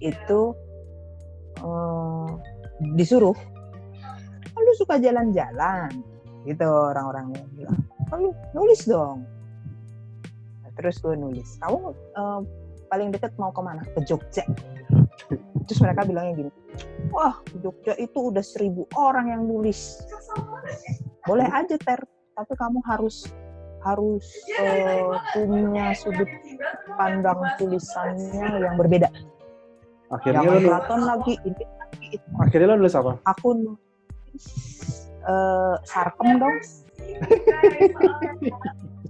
itu uh, disuruh, lu suka jalan-jalan gitu orang-orangnya bilang, lu nulis dong. Nah, terus gue nulis, kamu uh, paling deket mau kemana? Ke Jogja. Terus mereka bilangnya gini, wah Jogja itu udah seribu orang yang nulis, boleh aja Ter, tapi kamu harus harus uh, punya sudut pandang tulisannya yang berbeda. Akhirnya yang lu laton lagi ini lagi itu. Akhirnya lu nulis apa? Aku Uh, sarkem dong.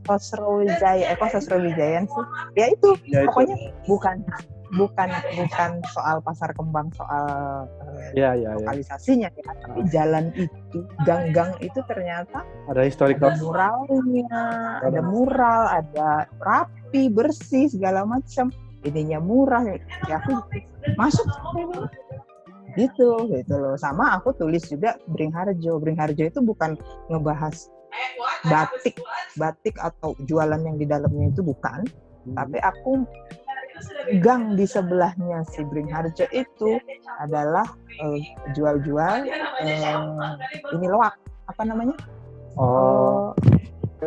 Sosrowijayan, eh kok Sosrowijayan sih? Ya itu, ya, pokoknya itu. bukan bukan bukan soal pasar kembang, soal uh, ya, ya, lokalisasinya ya. Ya, tapi jalan itu, gang-gang itu ternyata ada historical, ada muralnya, ada, ada mural, ada rapi, bersih segala macam. Ininya murah, ya aku masuk. Gitu, gitu loh. Sama aku tulis juga Beringharjo. Beringharjo itu bukan ngebahas batik, batik atau jualan yang di dalamnya itu bukan. Hmm. Tapi aku gang di sebelahnya si Beringharjo itu adalah eh, jual-jual eh, ini loak, apa namanya? Oh,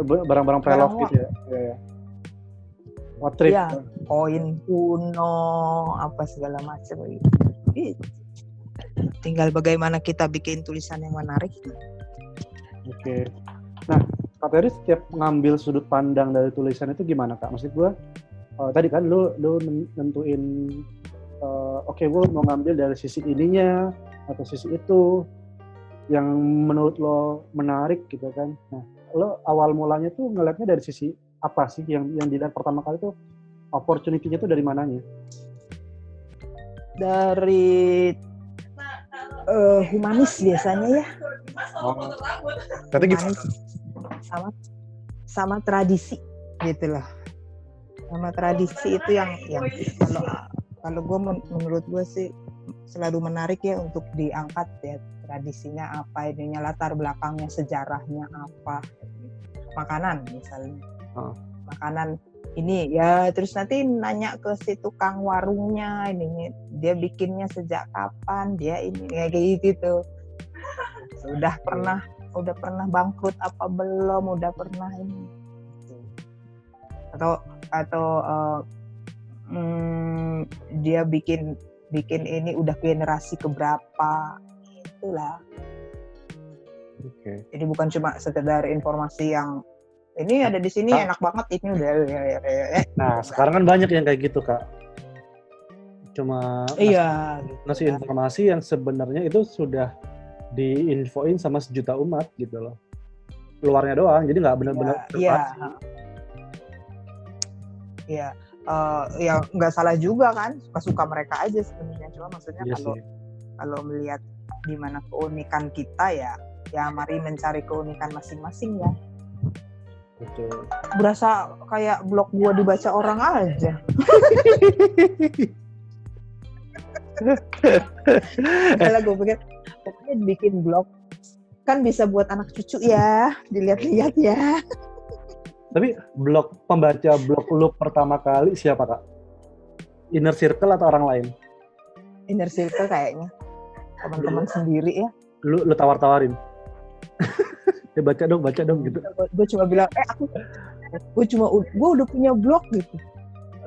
barang-barang prelog gitu ya. Ya, ya. Watrip. Ya, koin kuno, apa segala macam gitu. Gitu. Tinggal bagaimana kita bikin tulisan yang menarik. Oke. Nah, Kak Terry setiap ngambil sudut pandang dari tulisan itu gimana Kak? Maksud gue, uh, tadi kan lu, lu nentuin, uh, oke okay, gue mau ngambil dari sisi ininya, atau sisi itu, yang menurut lo menarik gitu kan. Nah, lo awal mulanya tuh ngeliatnya dari sisi apa sih? Yang yang dilihat pertama kali tuh, opportunity-nya tuh dari mananya? Dari Uh, humanis biasanya ya. Oh. Humanis. Sama sama tradisi gitu loh. Sama tradisi itu yang yang kalau kalau gue menurut gue sih selalu menarik ya untuk diangkat ya, tradisinya apa, ininya latar belakangnya, sejarahnya apa. Makanan misalnya. Oh. Makanan ini ya, terus nanti nanya ke si tukang warungnya, ini dia bikinnya sejak kapan, dia ini kayak gitu. Sudah pernah, udah pernah bangkrut apa belum, udah pernah ini. Atau atau uh, hmm, dia bikin bikin ini udah generasi keberapa, itulah. Okay. Jadi bukan cuma sekedar informasi yang ini ada di sini Kak, enak banget ini udah. Ya, ya, ya, ya. Nah sekarang kan banyak yang kayak gitu Kak. Cuma iya, ngasih gitu, informasi yang sebenarnya itu sudah diinfoin sama sejuta umat gitu loh. Luarnya doang, jadi nggak benar-benar ya, tepat. Iya. Iya, uh, ya nggak salah juga kan. Suka-suka mereka aja sebenarnya. Cuma maksudnya yes, kalau ya. kalau melihat di mana keunikan kita ya, ya mari mencari keunikan masing-masing ya. Betul. Berasa kayak blog gua dibaca orang aja. Kalau gue pikir pokoknya bikin blog kan bisa buat anak cucu ya, dilihat-lihat ya. Tapi blog, pembaca blog lu pertama kali siapa Kak? Inner circle atau orang lain? Inner circle kayaknya. Teman-teman sendiri ya. Lu lu tawar-tawarin. Ya baca dong, baca dong gitu. Gue cuma bilang, eh aku, gue cuma, gue udah punya blog gitu.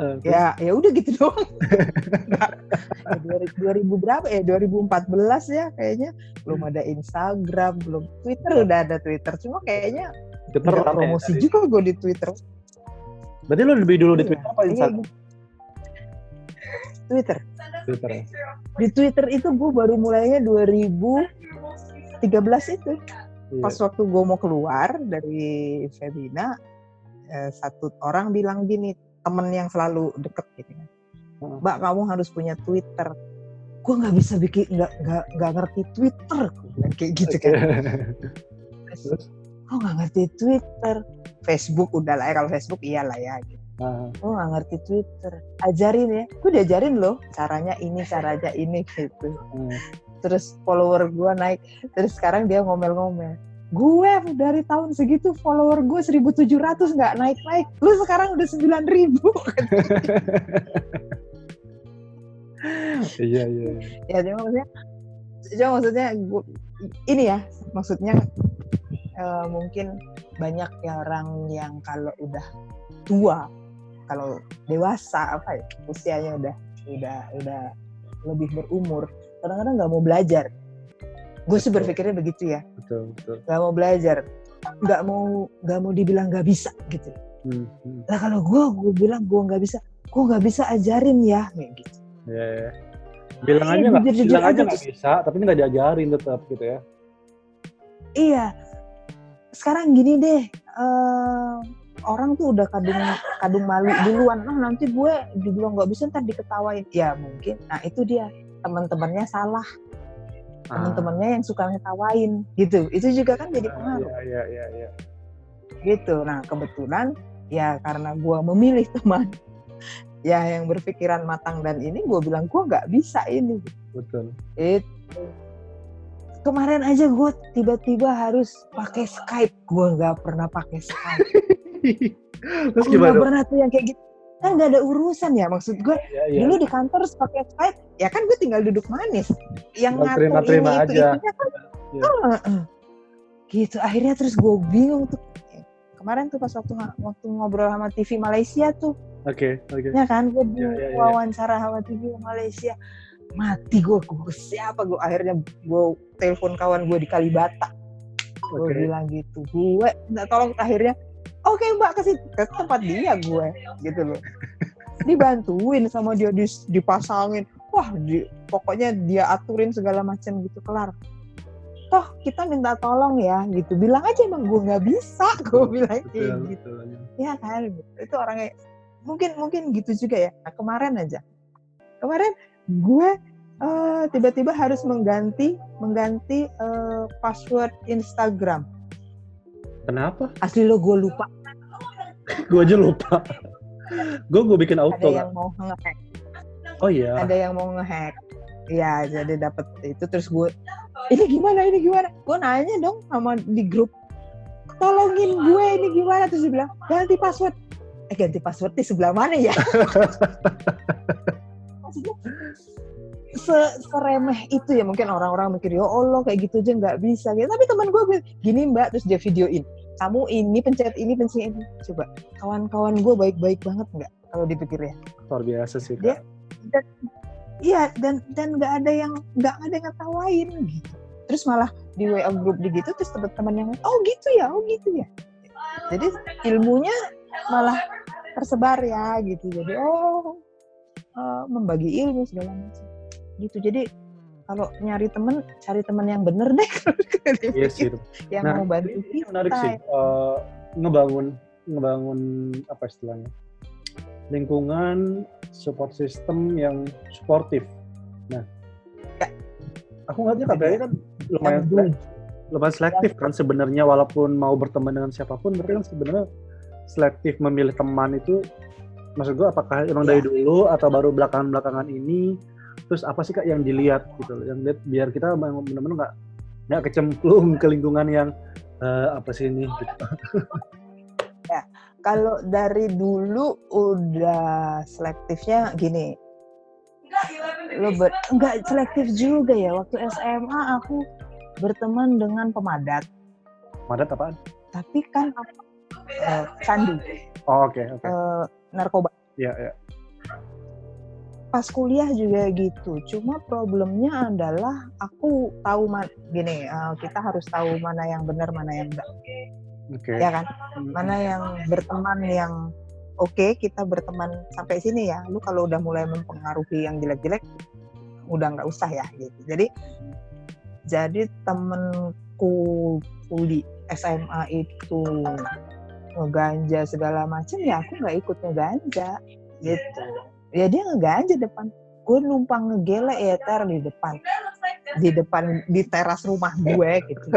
Uh, ya, ya udah gitu doang. dua ribu berapa ya? dua ribu empat belas ya kayaknya. Belum ada Instagram, belum Twitter, udah ada Twitter. Cuma kayaknya Twitter promosi ya, juga gue di Twitter. Berarti lo lebih dulu di Twitter apa Instagram? Twitter. Twitter. Di Twitter itu gue baru mulainya dua ribu tiga belas itu. Pas waktu gue mau keluar dari Femina, eh, satu orang bilang gini, temen yang selalu deket gitu, Mbak kamu harus punya Twitter. Gue nggak bisa bikin, nggak nggak ngerti Twitter, kayak gitu kan. Terus, oh nggak ngerti Twitter, Facebook udah lah ya, kalau Facebook iyalah ya. Uh. Oh nggak ngerti Twitter, ajarin ya, gue diajarin loh, caranya ini, caranya ini gitu. Uh. Terus follower gue naik, terus sekarang dia ngomel-ngomel. Gue dari tahun segitu follower gue seribu tujuh ratus nggak naik-naik, lu sekarang udah sembilan ribu. Iya iya. Ya cuma maksudnya, cuma maksudnya gua, ini ya maksudnya uh, mungkin banyak orang yang kalau udah tua, kalau dewasa apa ya, usianya udah udah udah lebih berumur, kadang-kadang nggak mau belajar. Gue sih berpikirnya begitu ya. Betul, betul. Gak mau belajar, gak mau gak mau dibilang gak bisa gitu. Hmm, hmm. Nah kalau gue, gue bilang gue gak bisa, gue gak bisa ajarin ya, kayak gitu. Ya, ya. Bilang aja nggak, bilang aja nggak bisa, tapi nggak diajarin tetap gitu ya. Iya. Sekarang gini deh, uh, orang tuh udah kadung kadung malu duluan. Nah nanti gue dibilang nggak bisa, ntar diketawain. Ya mungkin. Nah itu dia, teman-temannya salah. Teman-temannya yang suka ngetawain gitu, itu juga kan jadi pengaruh. Ah, ya, ya, ya, ya. Gitu. Nah kebetulan ya karena gue memilih teman ya yang berpikiran matang dan ini gue bilang gue nggak bisa ini. Betul. Itu kemarin aja gue tiba-tiba harus pakai Skype, gue nggak pernah pakai Skype. Terus gimana? Nggak pernah tuh yang kayak gitu. Kan nggak ada urusan ya, maksud gue ya, ya. Dulu di kantor harus pakai Skype ya kan, gue tinggal duduk manis yang ngatur ini terima itu aja. Itunya kan ya. uh, gitu akhirnya terus gue bingung tuh kemarin tuh pas waktu waktu ngobrol sama T V Malaysia tuh, oke okay, oke okay. Ya kan gue ya, ya, ya. wawancara sama T V Malaysia, mati gue gue siapa gue akhirnya gue telepon kawan gue di Kalibata, gue okay. bilang gitu, gue nggak tolong akhirnya. Oke okay, mbak kasih ke tempat dia gue gitu loh, dibantuin sama dia, dipasangin, wah di, pokoknya dia aturin segala macam gitu, kelar. Toh kita minta tolong ya gitu, bilang aja emang gue nggak bisa, gue bilang kayak gitu, ya kan itu orangnya mungkin mungkin gitu juga ya. Nah, kemarin aja kemarin gue uh, tiba-tiba harus mengganti mengganti uh, password Instagram. Kenapa? Asli lo gue lupa. Gue aja lupa. Gue gue bikin auto. Ada yang mau ngehack. Oh iya. Ada yang mau ngehack. Iya, jadi dapat itu terus gue. Ini gimana? Ini gimana? Gue nanya dong sama di grup. Tolongin gue ini gimana? Terus dia bilang ganti password. Eh ganti password di sebelah mana ya? Seremeh itu ya, mungkin orang-orang mikir ya Allah kayak gitu aja nggak bisa gitu. Tapi teman gue gini mbak, terus dia videoin, kamu ini pencet ini pencet ini, coba kawan-kawan gue baik-baik banget nggak kalau dipikir ya, luar biasa sih Kak. Iya dan dan nggak ada yang nggak ada yang ngetawain gitu. Terus malah di W A group di gitu, terus teman-teman yang oh gitu ya oh gitu ya, jadi ilmunya malah tersebar ya gitu, jadi oh uh, membagi ilmu segala macam gitu. Jadi kalau nyari teman, cari teman yang bener deh. Iya sih. Yang nah, mau bantu kita. Menarik sih. Uh, ngebangun ngebangun apa istilahnya? Lingkungan support system yang suportif. Nah. Ya. Aku ngeliatnya K B R I kan lumayan selektif, lumayan selektif kan sebenarnya, walaupun mau berteman dengan siapapun, mereka kan sebenarnya selektif memilih teman itu. Maksud gue apakah emang ya. Dari dulu atau baru belakangan-belakangan ini? Terus apa sih Kak yang dilihat gitu, yang dilihat biar kita benar-benar nggak nggak kecemplung ke lingkungan yang uh, apa sih ini gitu. Ya kalau dari dulu udah selektifnya gini, lo ber- nggak selektif juga ya. Waktu S M A aku berteman dengan pemadat. Pemadat apaan? Tapi kan uh, candu. Oh oke okay, oke. Okay. Uh, narkoba. Iya yeah, iya. Yeah. Pas kuliah juga gitu, cuma problemnya adalah aku tahu man, gini, uh, kita harus tahu mana yang benar, mana yang enggak, okay. Ya kan? Mana yang berteman yang oke, okay, kita berteman sampai sini ya. Lu kalau udah mulai mempengaruhi yang jelek-jelek, udah nggak usah ya. Gitu. Jadi, jadi temenku kuliah S M A itu ngeganja segala macam, ya aku nggak ikut ngeganja gitu. Ya dia ngeganja depan, gue numpang ngegelek ya ter di depan. di depan, di teras rumah gue gitu.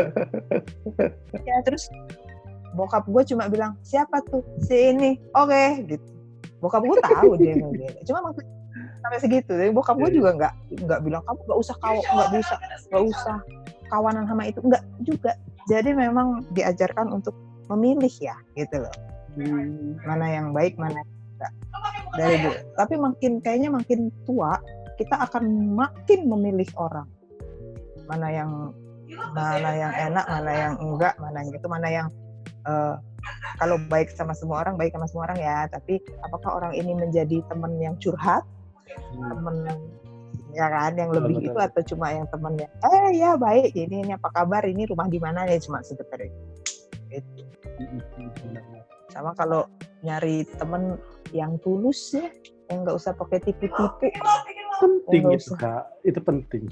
Ya terus bokap gue cuma bilang, siapa tuh? Si ini, oke okay, gitu. Bokap gue tahu dia mau gini, cuma maksudnya sampai segitu. Jadi bokap gue juga nggak nggak bilang kamu nggak usah kawan, nggak bisa, nggak usah kawanan sama itu, nggak juga. Jadi memang diajarkan untuk memilih ya, gitu loh. Hmm. Mana yang baik, mana yang enggak. Dari dulu. Tapi makin kayaknya makin tua, kita akan makin memilih orang. Mana yang mana yang enak, mana yang enggak, mana yang gitu, mana yang uh, kalau baik sama semua orang, baik sama semua orang ya. Tapi apakah orang ini menjadi teman yang curhat? Hmm. Teman yang ya kan, yang lebih betul, itu betul. Atau cuma yang temannya, eh ya baik, ini ini apa kabar, ini rumah di mana ya, cuma sekedar itu. Gitu. Sama kalau nyari teman yang tulus ya, yang nggak usah pakai tipu-tipu. Penting itu Kak, itu penting.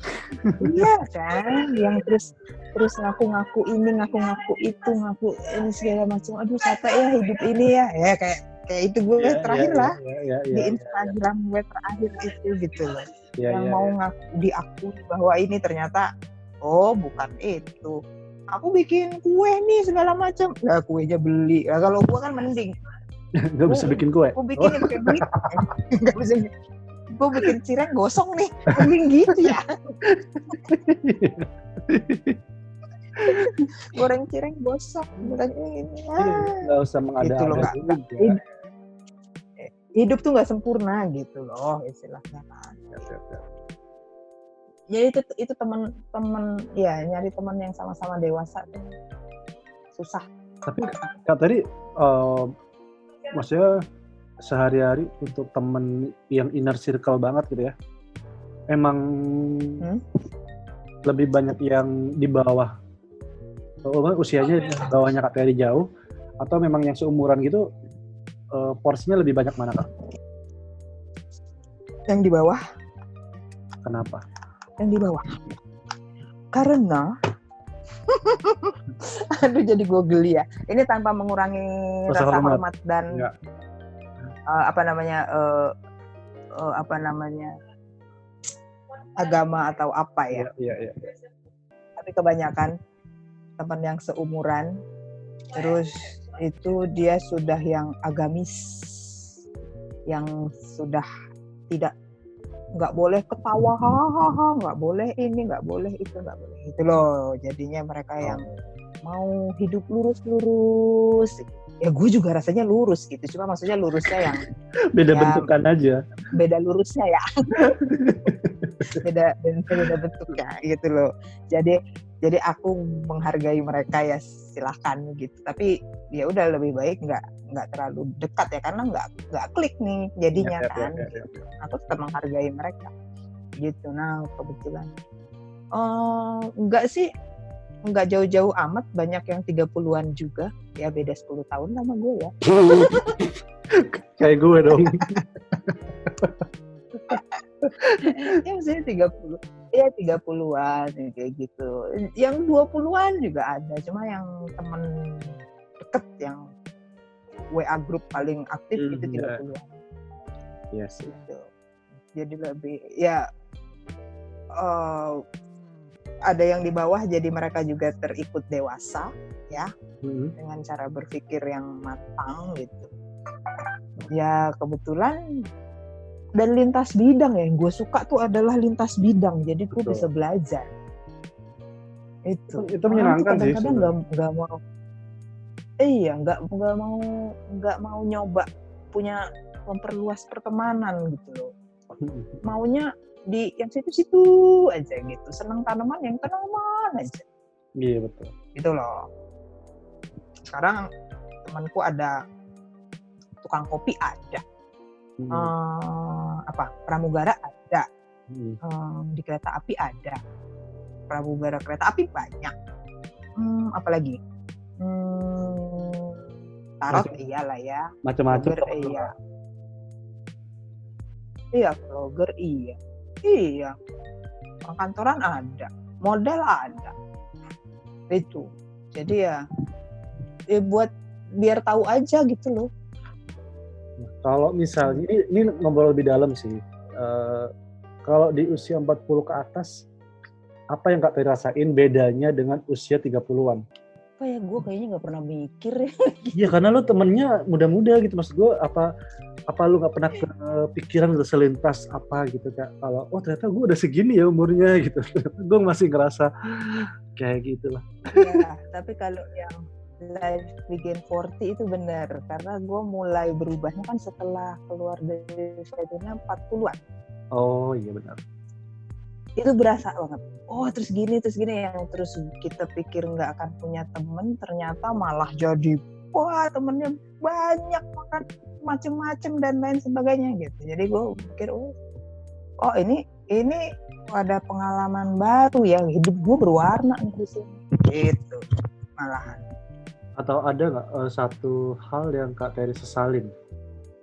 Iya kan, yang terus terus ngaku-ngaku ini, ngaku-ngaku itu, ngaku ini segala macam. Aduh capek ya hidup ini ya, ya kayak. Kayak itu gue yeah, terakhir yeah, lah yeah, yeah, yeah, di Instagram yeah, yeah. gue terakhir itu gitu loh yeah, yang yeah, mau yeah. ngaku diakui bahwa ini ternyata oh bukan itu, aku bikin kue nih segala macam, nah kuenya beli. Nah, kalau gue kan mending nggak bisa bikin kue, gue bikin oh. kue beli, nggak bisa, gue bikin cireng gosong nih, mending gitu ya. Goreng cireng gosong, goreng ini nggak usah mengada-ada gitu. Hidup tuh nggak sempurna gitu loh istilahnya kan. Ya, ya, ya. Jadi itu itu teman-teman ya, nyari teman yang sama-sama dewasa tuh susah. Tapi Kak Terry, uh, maksudnya sehari-hari untuk teman yang inner circle banget gitu ya, emang hmm? lebih banyak yang di bawah usianya, bawahnya Kak Terry jauh, atau memang yang seumuran gitu? Uh, porsinya lebih banyak mana Kak? Yang di bawah. Kenapa? Yang di bawah. Karena aduh jadi gue geli ya. Ini tanpa mengurangi rasa, rasa hormat, hormat dan uh, apa namanya uh, uh, apa namanya agama atau apa ya. Iya, iya, iya. Tapi kebanyakan teman yang seumuran terus itu dia sudah yang agamis, yang sudah tidak, nggak boleh ketawa, hahaha, nggak boleh ini, nggak boleh itu, nggak boleh itu loh. Jadinya mereka yang mau hidup lurus-lurus. Ya gue juga rasanya lurus gitu, cuma maksudnya lurusnya yang beda ya, bentukan aja. Beda lurusnya ya, beda beda bentuknya gitu loh. Jadi Jadi aku menghargai mereka ya silakan gitu, tapi ya udah lebih baik nggak nggak terlalu dekat ya, karena nggak nggak klik nih jadinya ya, kan. Ya, ya, ya, ya. Aku tetap menghargai mereka gitu. Nah kebetulan oh, nggak sih nggak jauh-jauh amat, banyak yang tiga puluhan juga ya, beda sepuluh tahun sama gue ya. Kayak gue dong. Ya maksudnya tiga puluh ya tiga puluhan kayak gitu. Yang dua puluhan juga ada, cuma yang temen deket yang W A group paling aktif mm, itu tiga puluhan. Iya yes, sih. Gitu. Jadi lebih ya uh, ada yang di bawah, jadi mereka juga terikut dewasa ya mm. dengan cara berpikir yang matang gitu. Ya kebetulan dan lintas bidang ya, yang gue suka tuh adalah lintas bidang, jadi gue bisa belajar itu. Itu menyenangkan sih. Kadang-kadang nggak mau, iya nggak nggak mau nggak mau nyoba punya memperluas pertemanan gitu loh. Maunya di yang situ-situ aja gitu, senang tanaman yang tanaman aja. Iya betul. Itu loh. Sekarang temanku ada tukang kopi ada. Hmm. Uh, apa pramugara ada, hmm. uh, di kereta api ada, pramugara kereta api banyak, hmm, apalagi hmm, tarot macem, iyalah ya, macam-macam iya, iya vlogger iya, iya, orang kantoran ada, model ada, itu, jadi ya, ya buat biar tahu aja gitu loh. Kalau misalnya, ini, ini ngobrol lebih dalam sih, uh, kalau di usia empat puluh ke atas, Apa yang Kak Terry rasain bedanya dengan usia tiga puluhan? Kayak gue kayaknya nggak pernah mikir. Iya karena lo temennya muda-muda gitu, maksud gue apa apa lo nggak pernah kepikiran udah selintas apa gitu Kak? Kalau oh ternyata gue udah segini ya umurnya gitu, gue masih ngerasa kayak gitulah. Iya tapi kalau yang life begin forty itu benar karena gue mulai berubahnya kan setelah keluar dari Vietnam empat puluhan. Oh iya benar. Itu berasa banget. Oh terus gini terus gini yang terus kita pikir nggak akan punya temen ternyata malah jadi wah temennya banyak makan macem-macem dan lain sebagainya gitu. Jadi gue pikir oh oh ini ini ada pengalaman baru ya, hidup gue berwarna di sini gitu malahan. Atau ada nggak uh, satu hal yang Kak Terry sesalin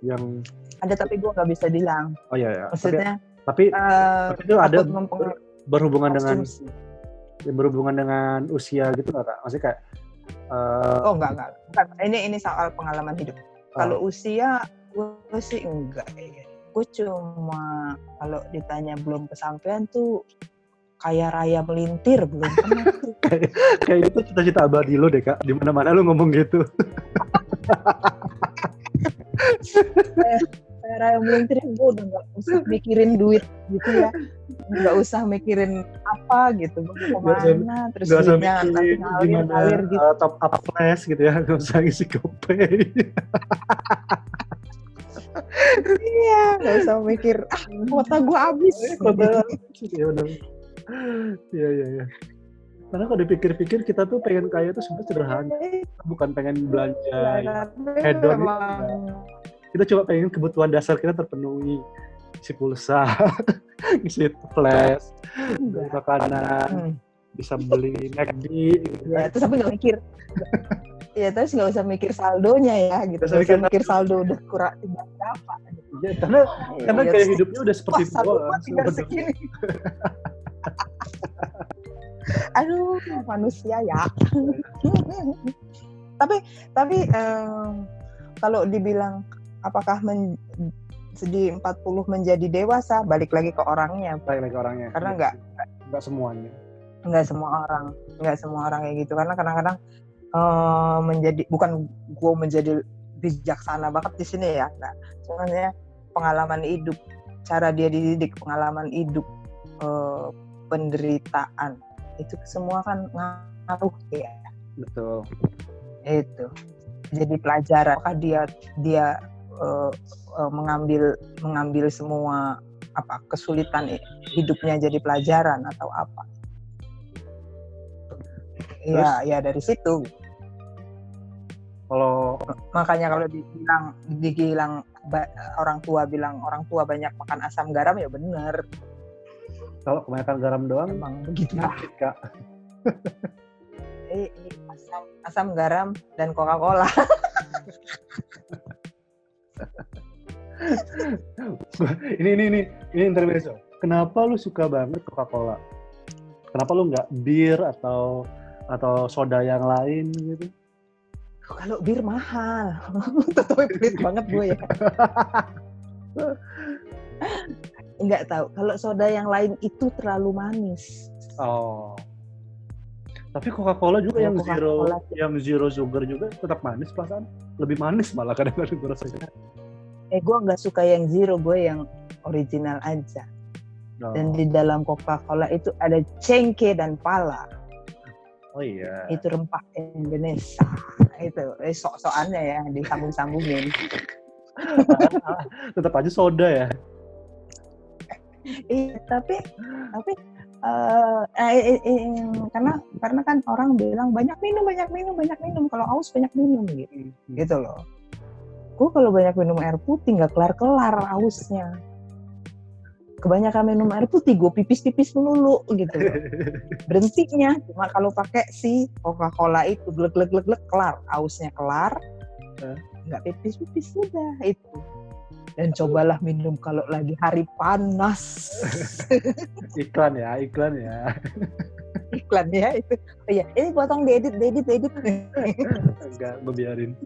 yang ada tapi gue nggak bisa bilang. Oh iya ya. Maksudnya tapi... Tapi, uh, tapi itu ada mempengar- berhubungan asumsi. dengan ya, berhubungan dengan usia gitu nggak Kak? Maksudnya kayak uh, oh nggak nggak bukan ini ini soal pengalaman hidup. Uh. Kalau usia gue sih enggak, gue cuma kalau ditanya belum kesampaian tuh kaya raya melintir belum pernah. Kayak kaya itu cita-cita abadi lo deh Kak, di mana-mana lo ngomong gitu. Cara yang belum terima, gue udah gak usah mikirin duit gitu ya, gak usah mikirin apa gitu, gue kemana, terus duitnya ngalir-ngalir gitu. Uh, top up flash gitu ya, gak usah isi GoPay. Iya, gak usah mikir, ah kuota gue habis. Kuota iya benar. Iya, iya, iya. Karena kalau dipikir-pikir kita tuh pengen kaya tuh sebenarnya sederhana, bukan pengen belanja hedon gitu. Kita coba pengen kebutuhan dasar kita terpenuhi, isi pulsa, isi flash, beli makanan, hmm. bisa beli M C D gitu. Ya, terus aku nggak mikir. Ya terus nggak usah mikir saldonya ya gitu. Nggak usah mikir saldo udah kurang tidak berapa. Gitu. Ya, karena ya, karena ya, kayak ya, hidupnya udah seperti bola. Aduh manusia ya. tapi tapi um, kalau dibilang apakah men, di empat puluh menjadi dewasa? Balik lagi ke orangnya. Balik lagi ke orangnya. Karena enggak enggak semuanya. Enggak semua orang, enggak semua orang kayak gitu. Karena kadang-kadang uh, menjadi bukan gue menjadi bijaksana banget di sini ya. Nah, sebenarnya pengalaman hidup, cara dia dididik, pengalaman hidup, uh, penderitaan itu semua kan ngaruh ya. Betul. Itu jadi pelajaran. Apakah dia dia Uh, uh, mengambil mengambil semua apa kesulitan hidupnya jadi pelajaran atau apa? Terus, ya ya dari situ. Kalau makanya kalau dibilang dibilang orang tua bilang orang tua banyak makan asam garam ya benar. Kalau kebanyakan garam doang, emang begitu Kak. eh, eh, asam asam garam dan Coca-Cola. ini ini ini ini intermezzo. Kenapa lu suka banget Coca-Cola? Kenapa lu nggak bir atau atau soda yang lain gitu? Kalau bir mahal, tapi pelit banget gue ya. Nggak tahu. Kalau soda yang lain itu terlalu manis. Oh. Tapi Coca-Cola juga ya, yang Coca-Cola zero, yang zero sugar juga tetap manis perasaan. Lebih manis malah kadang-kadang gue rasanya. Eh gue nggak suka yang zero, gue yang original aja. Oh. Dan di dalam Coca-Cola itu ada cengkeh dan pala. Oh iya. Itu rempah Indonesia. Itu eh, sok-sokannya ya disambung-sambungin. Tetap aja soda ya. Iya tapi tapi. Uh, eh, eh, eh, karena karena kan orang bilang banyak minum banyak minum banyak minum kalau haus banyak minum gitu hmm. gitu loh. Gue kalau banyak minum air putih nggak kelar kelar hausnya. Kebanyakan minum air putih gue pipis pipis melulu gitu loh. Berhentinya cuma kalau pakai si Coca-Cola itu glek glek glek glek kelar hausnya kelar nggak huh? pipis pipis sudah itu. Dan cobalah minum kalau lagi hari panas. Iklan ya, iklan ya. Iklan ya itu. Oh iya, ini potong diedit, diedit, diedit. Enggak, gue biarin.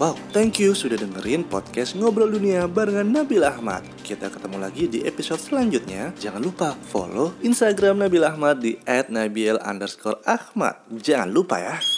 Wow, thank you sudah dengerin podcast Ngobrol Dunia barengan Nabiel Akhmad. Kita ketemu lagi di episode selanjutnya. Jangan lupa follow Instagram Nabiel Akhmad di et nabiel underscore akhmad. Jangan lupa ya.